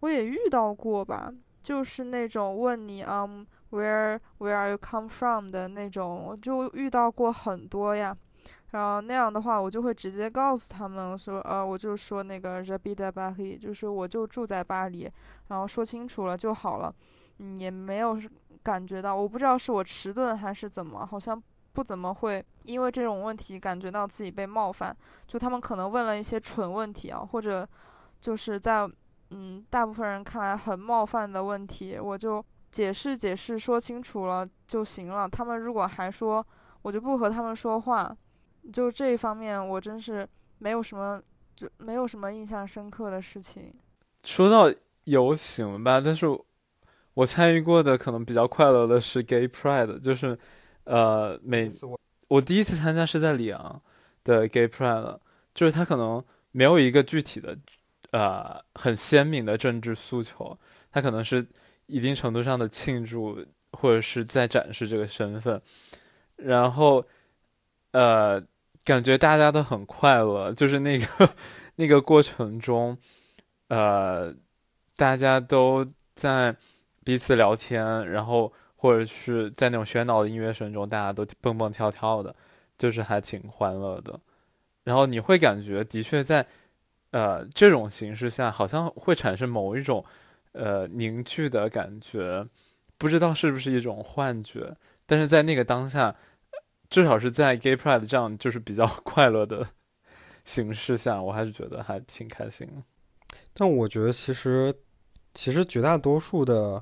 我也遇到过吧，就是那种问你啊。嗯Where where are you come from 的那种，我就遇到过很多呀。然后那样的话，我就会直接告诉他们说，呃，我就说那个 j'habite à Paris， 就是我就住在巴黎，然后说清楚了就好了。嗯，也没有感觉到，我不知道是我迟钝还是怎么，好像不怎么会因为这种问题感觉到自己被冒犯。就他们可能问了一些蠢问题啊，或者就是在嗯大部分人看来很冒犯的问题，我就解释解释说清楚了就行了。他们如果还说，我就不和他们说话。就这一方面我真是没有什么就没有什么印象深刻的事情。说到游行吧，但是我参与过的可能比较快乐的是 Gay Pride， 就是呃每我第一次参加是在里昂的 Gay Pride， 就是它可能没有一个具体的呃很鲜明的政治诉求，它可能是一定程度上的庆祝或者是在展示这个身份，然后呃感觉大家都很快乐，就是那个那个过程中呃大家都在彼此聊天，然后或者是在那种喧闹的音乐声中大家都蹦蹦跳跳的，就是还挺欢乐的。然后你会感觉的确在呃这种形式下好像会产生某一种呃凝聚的感觉，不知道是不是一种幻觉，但是在那个当下，至少是在 Gay Pride 这样就是比较快乐的形式下，我还是觉得还挺开心。但我觉得其实其实绝大多数的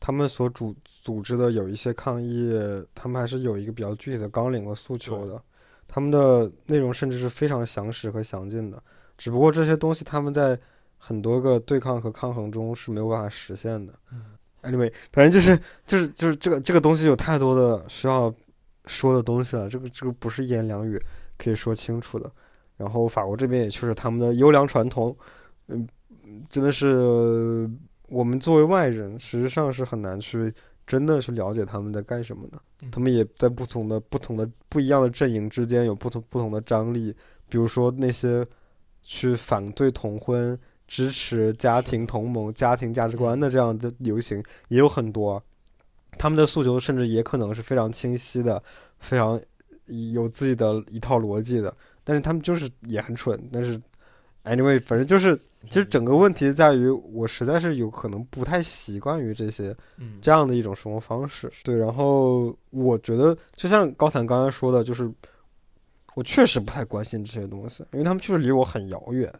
他们所组组织的有一些抗议，他们还是有一个比较具体的纲领和诉求的，他们的内容甚至是非常详实和详尽的，只不过这些东西他们在很多个对抗和抗衡中是没有办法实现的。嗯 anyway 反正就是就是就是这个这个东西有太多的需要说的东西了，这个这个不是一言两语可以说清楚的。然后法国这边也确实他们的优良传统，嗯，真的是、呃、我们作为外人实际上是很难去真的去了解他们在干什么的。嗯、他们也在不同的不同的不一样的阵营之间有不同不同的张力，比如说那些去反对同婚、支持家庭同盟、家庭价值观的这样的游行、嗯、也有很多。他们的诉求甚至也可能是非常清晰的，非常有自己的一套逻辑的，但是他们就是也很蠢。但是 anyway 反正就是其实整个问题在于我实在是有可能不太习惯于这些这样的一种生活方式。对，然后我觉得就像高坦刚才说的，就是我确实不太关心这些东西，因为他们确实离我很遥远，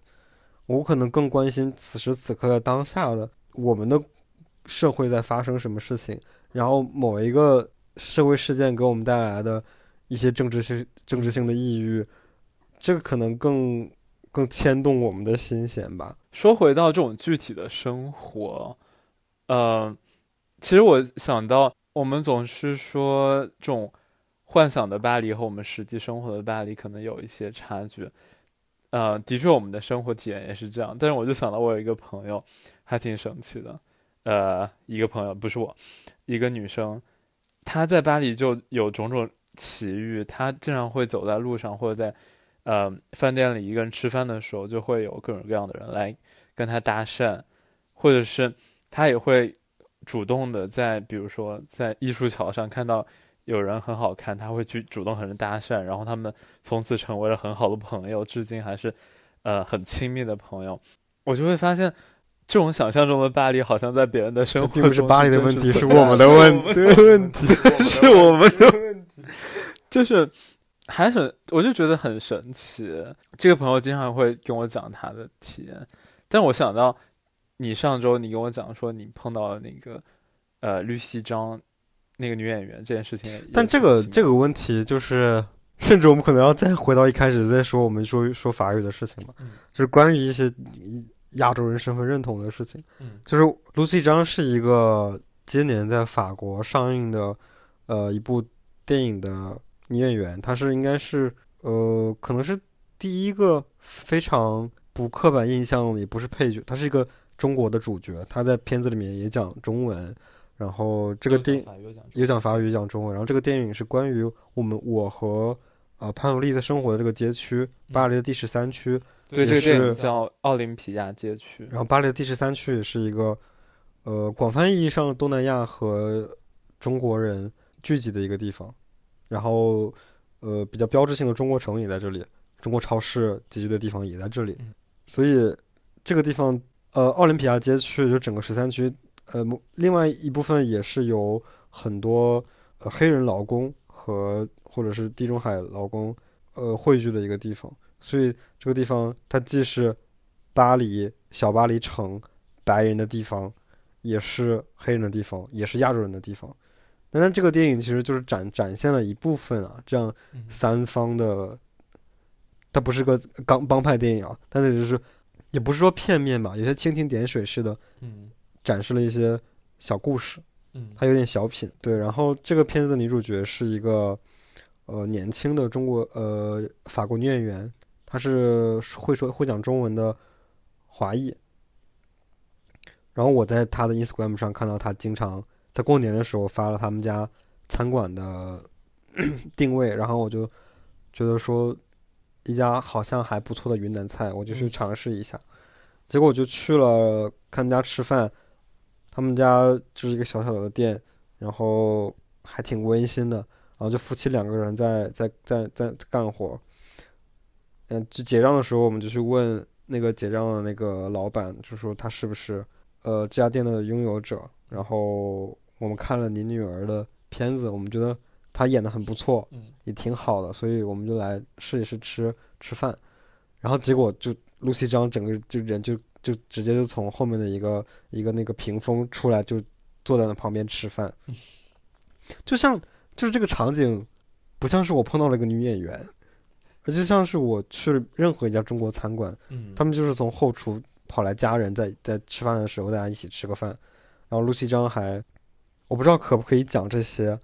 我可能更关心此时此刻的当下的我们的社会在发生什么事情，然后某一个社会事件给我们带来的一些政治性政治性的抑郁，这个可能更更牵动我们的心弦吧。说回到这种具体的生活，呃，其实我想到我们总是说这种幻想的巴黎和我们实际生活的巴黎可能有一些差距，呃，的确我们的生活体验也是这样。但是我就想到我有一个朋友还挺神奇的，呃，一个朋友不是我，一个女生，她在巴黎就有种种奇遇。她经常会走在路上，或者在呃饭店里一个人吃饭的时候，就会有各种各样的人来跟她搭讪，或者是她也会主动的在比如说在艺术桥上看到有人很好看，她会去主动和人搭讪，然后他们从此成为了很好的朋友，至今还是呃很亲密的朋友。我就会发现这种想象中的巴黎好像在别人的生活中，并不是巴黎的问题，是我们的问题，是我们的问题，就是还是我就觉得很神奇。这个朋友经常会跟我讲他的体验，但我想到你上周你跟我讲说你碰到了那个呃Lucie Zhang那个女演员这件事情，但这个这个问题就是甚至我们可能要再回到一开始再说我们说说法语的事情嘛，嗯、就是关于一些亚洲人身份认同的事情。嗯，就是 Lucie Zhang 是一个今年在法国上映的呃一部电影的女演员，她是应该是呃可能是第一个非常不刻板印象，也不是配角，她是一个中国的主角，她在片子里面也讲中文，然后这个电影也讲法语也讲中文，然后这个电影是关于我们我和呃潘努利在生活的这个街区，巴黎的第十三区。对，这个电影叫奥林匹亚街区。然后巴黎的第十三区也是一个呃广泛意义上东南亚和中国人聚集的一个地方，然后呃比较标志性的中国城也在这里，中国超市集聚的地方也在这里，嗯、所以这个地方呃奥林匹亚街区就整个十三区呃另外一部分也是由很多、呃、黑人劳工和或者是地中海劳工呃汇聚的一个地方，所以这个地方它既是巴黎小巴黎城白人的地方，也是黑人的地方，也是亚洲人的地方。但是这个电影其实就是展展现了一部分啊，这样三方的，它不是个帮帮派电影啊，但是就是也不是说片面吧，有些蜻蜓点水似的，嗯，展示了一些小故事，嗯，它有点小品，对。然后这个片子的女主角是一个呃年轻的中国呃法国女演员，她是会说会讲中文的华裔。然后我在她的 Instagram 上看到她经常。他过年的时候发了他们家餐馆的定位，然后我就觉得说一家好像还不错的云南菜，我就去尝试一下、嗯、结果我就去了他们家吃饭，他们家就是一个小小的店，然后还挺温馨的，然后就夫妻两个人在在在在干活，嗯，就结账的时候我们就去问那个结账的那个老板，就说他是不是呃这家店的拥有者，然后我们看了你女儿的片子，我们觉得她演得很不错，也挺好的，所以我们就来试一试吃吃饭。然后结果就露西张整个就人就就直接就从后面的一个一个那个屏风出来，就坐在那旁边吃饭，就像就是这个场景不像是我碰到了一个女演员，而就像是我去任何一家中国餐馆，他们就是从后厨跑来家人在在吃饭的时候大家一起吃个饭。然后陆西章还，我不知道可不可以讲这些，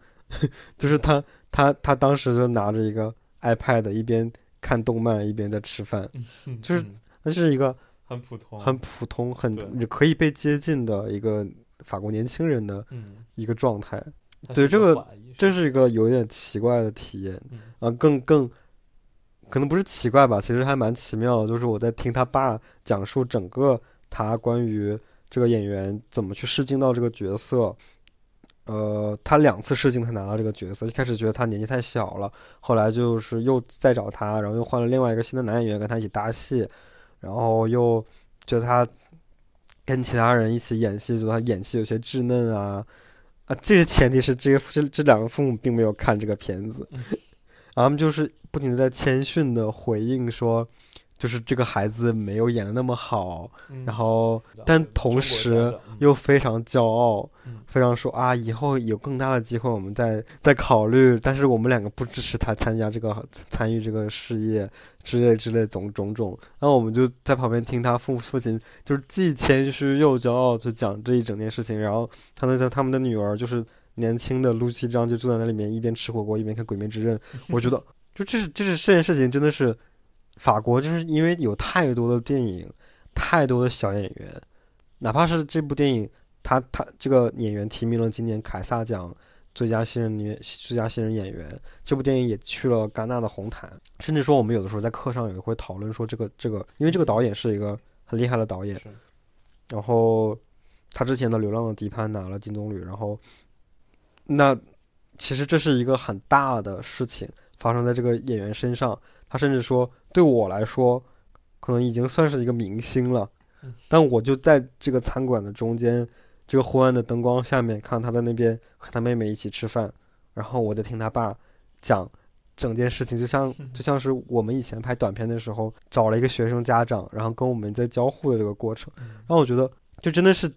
就是他他他当时就拿着一个 iPad 一边看动漫一边在吃饭，嗯、就是那、嗯、是一个很普通、很普通、很可以被接近的一个法国年轻人的一个状态。嗯、对，这个这是一个有点奇怪的体验、嗯、啊，更更可能不是奇怪吧，其实还蛮奇妙的。就是我在听他爸讲述整个他关于。这个演员怎么去试镜到这个角色，呃，他两次试镜才拿到这个角色，一开始觉得他年纪太小了，后来就是又再找他，然后又换了另外一个新的男演员跟他一起搭戏，然后又觉得他跟其他人一起演戏，觉得他演戏有些稚嫩啊啊，这个前提是这个这这两个父母并没有看这个片子，然后他们就是不停的在谦逊的回应说。就是这个孩子没有演得那么好、嗯、然后但同时又非常骄傲、嗯、非常说啊以后有更大的机会我们再再考虑，但是我们两个不支持他参加这个参与这个事业之类之类种种种。然后我们就在旁边听他父父亲就是既谦虚又骄傲就讲这一整件事情，然后他的他们的女儿就是年轻的陆西章就坐在那里面一边吃火锅一边看鬼灭之刃我觉得就这是这是这件事情真的是法国就是因为有太多的电影，太多的小演员，哪怕是这部电影，他他这个演员提名了今年凯撒奖最佳新人女最佳新人演员，这部电影也去了戛纳的红毯，甚至说我们有的时候在课上也会讨论说这个这个，因为这个导演是一个很厉害的导演，然后他之前的《流浪的迪潘》拿了金棕榈，然后那其实这是一个很大的事情发生在这个演员身上，他甚至说。对我来说可能已经算是一个明星了，但我就在这个餐馆的中间这个昏暗的灯光下面看他在那边和他妹妹一起吃饭，然后我在听他爸讲整件事情，就像就像是我们以前拍短片的时候找了一个学生家长然后跟我们在交互的这个过程，然后我觉得就真的是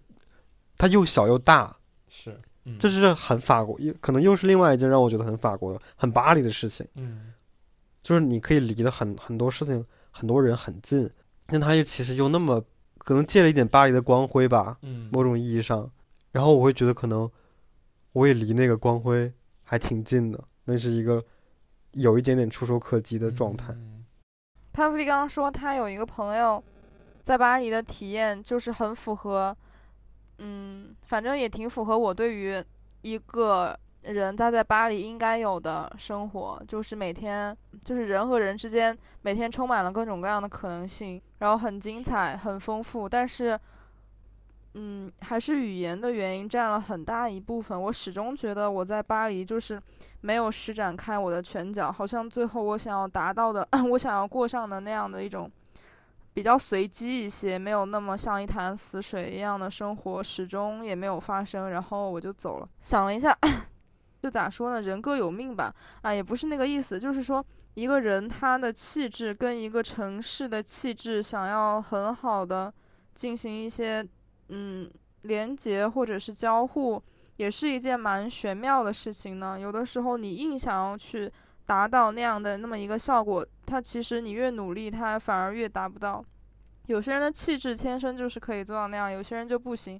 他又小又大，是这是很法国，可能又是另外一件让我觉得很法国的很巴黎的事情，嗯，就是你可以离得很很多事情很多人很近，但他又其实又那么可能借了一点巴黎的光辉吧，嗯，某种意义上，然后我会觉得可能我也离那个光辉还挺近的，那是一个有一点点触手可及的状态。潘福利刚刚说他有一个朋友在巴黎的体验就是很符合，嗯，反正也挺符合我对于一个人他在巴黎应该有的生活，就是每天就是人和人之间每天充满了各种各样的可能性，然后很精彩很丰富，但是嗯，还是语言的原因占了很大一部分。我始终觉得我在巴黎就是没有施展开我的拳脚，好像最后我想要达到的我想要过上的那样的一种比较随机一些，没有那么像一潭死水一样的生活始终也没有发生，然后我就走了。想了一下，就咋说呢，人各有命吧，啊，也不是那个意思，就是说一个人他的气质跟一个城市的气质想要很好的进行一些嗯连接或者是交互，也是一件蛮玄妙的事情呢。有的时候你硬想要去达到那样的那么一个效果，它其实你越努力它反而越达不到。有些人的气质天生就是可以做到那样，有些人就不行。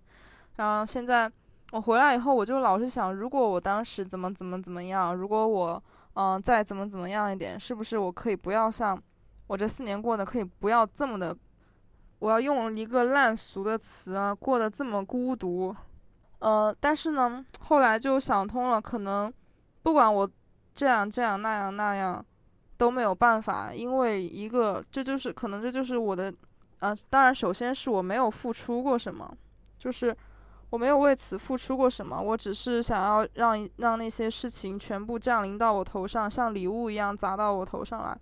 然后现在我回来以后，我就老是想，如果我当时怎么怎么怎么样，如果我嗯、呃、再怎么怎么样一点，是不是我可以不要像我这四年过的可以不要这么的，我要用一个烂俗的词啊，过得这么孤独。呃但是呢后来就想通了，可能不管我这样这样那样那样都没有办法，因为一个这就是可能这就是我的啊，当然首先是我没有付出过什么，就是我没有为此付出过什么，我只是想要让让那些事情全部降临到我头上，像礼物一样砸到我头上来。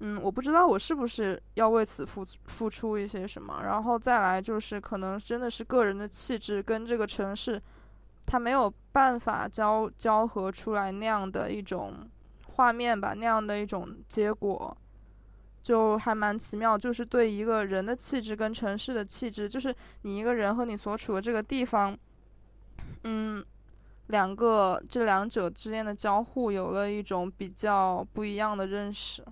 嗯，我不知道我是不是要为此付付出一些什么。然后再来就是可能真的是个人的气质跟这个城市它没有办法交交合出来那样的一种画面吧，那样的一种结果，就还蛮奇妙。就是对一个人的气质跟城市的气质，就是你一个人和你所处的这个地方，嗯，两个这两者之间的交互有了一种比较不一样的认识。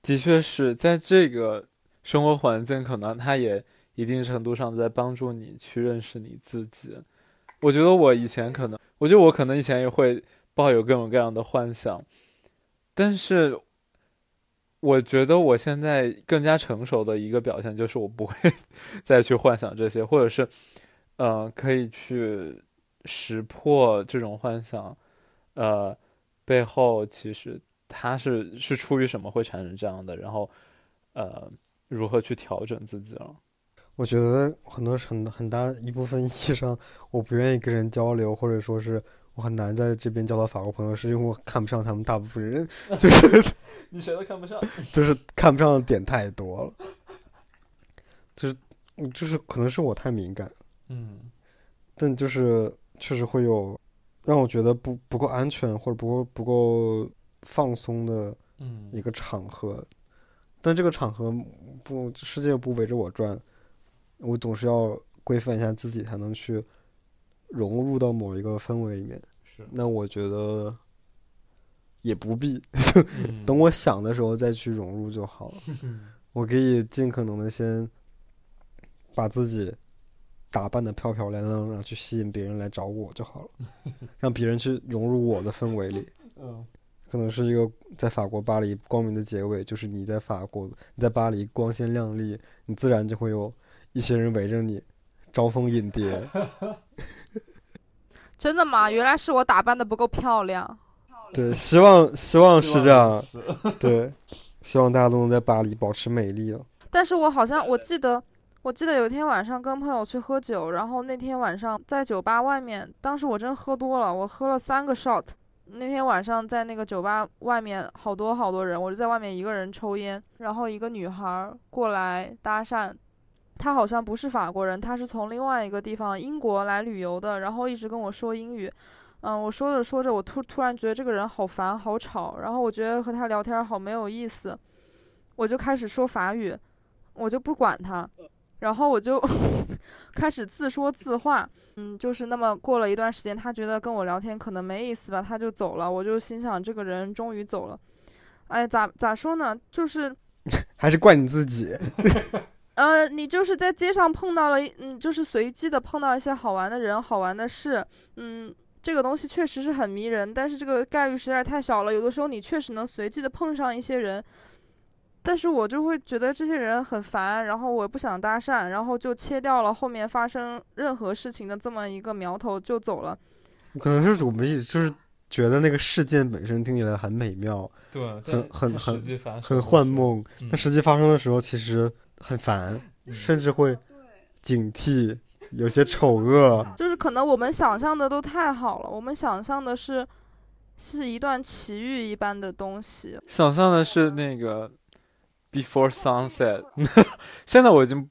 的确是在这个生活环境，可能它也一定程度上在帮助你去认识你自己。我觉得我以前可能，我觉得我可能以前也会抱有各种各样的幻想，但是我觉得我现在更加成熟的一个表现就是我不会再去幻想这些，或者是，呃，可以去识破这种幻想，呃，背后其实它是是出于什么会产生这样的，然后，呃，如何去调整自己了。我觉得很多很很大一部分意义上，我不愿意跟人交流，或者说是我很难在这边交到法国朋友，是因为我看不上他们大部分人，就是你谁都看不上，就是看不上的点太多了，就是就是可能是我太敏感，嗯，但就是确实会有让我觉得不不够安全或者不够不够放松的一个场合，嗯、但这个场合不世界不围着我转。我总是要规范一下自己才能去融入到某一个氛围里面，是，那我觉得也不必等我想的时候再去融入就好了、嗯、我可以尽可能的先把自己打扮得漂漂亮亮，然后去吸引别人来找我就好了，让别人去融入我的氛围里。嗯，可能是一个在法国巴黎光明的结尾，就是你在法国你在巴黎光鲜亮丽，你自然就会有一些人围着你招蜂引蝶。真的吗？原来是我打扮的不够漂亮。对，希望希望是这样，希望对，希望大家都能在巴黎保持美丽了。但是我好像我记得我记得有一天晚上跟朋友去喝酒，然后那天晚上在酒吧外面，当时我真喝多了，我喝了三个 shot。 那天晚上在那个酒吧外面好多好多人，我就在外面一个人抽烟，然后一个女孩过来搭讪，他好像不是法国人，他是从另外一个地方英国来旅游的，然后一直跟我说英语。嗯，我说着说着我突突然觉得这个人好烦好吵，然后我觉得和他聊天好没有意思，我就开始说法语，我就不管他，然后我就开始自说自话。嗯，就是那么过了一段时间，他觉得跟我聊天可能没意思吧，他就走了。我就心想这个人终于走了。哎，咋咋说呢，就是还是怪你自己。呃，你就是在街上碰到了，嗯，就是随机的碰到一些好玩的人、好玩的事，嗯，这个东西确实是很迷人，但是这个概率实在太小了。有的时候你确实能随机的碰上一些人，但是我就会觉得这些人很烦，然后我不想搭讪，然后就切掉了后面发生任何事情的这么一个苗头就走了。可能是主没，就是觉得那个事件本身听起来很美妙，对，很很很很幻梦，但实际发生的时候其实。很烦，甚至会警惕，有些丑恶。就是可能我们想象的都太好了，我们想象的是是一段奇遇一般的东西，想象的是那个 before sunset 现在我已经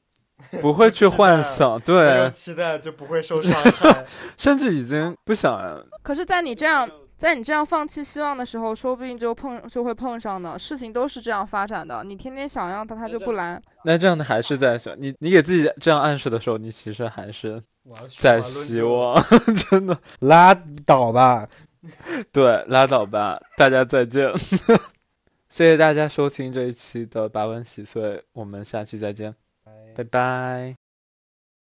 不会去幻想，对，没有期待就不会受伤害甚至已经不想了。可是在你这样在你这样放弃希望的时候，说不定就碰就会碰上的，事情都是这样发展的，你天天想让它它就不来。那这样的还是在想，你你给自己这样暗示的时候，你其实还是在希望真的拉倒吧对，拉倒吧，大家再见谢谢大家收听这一期的八万喜碎，我们下期再见，拜拜。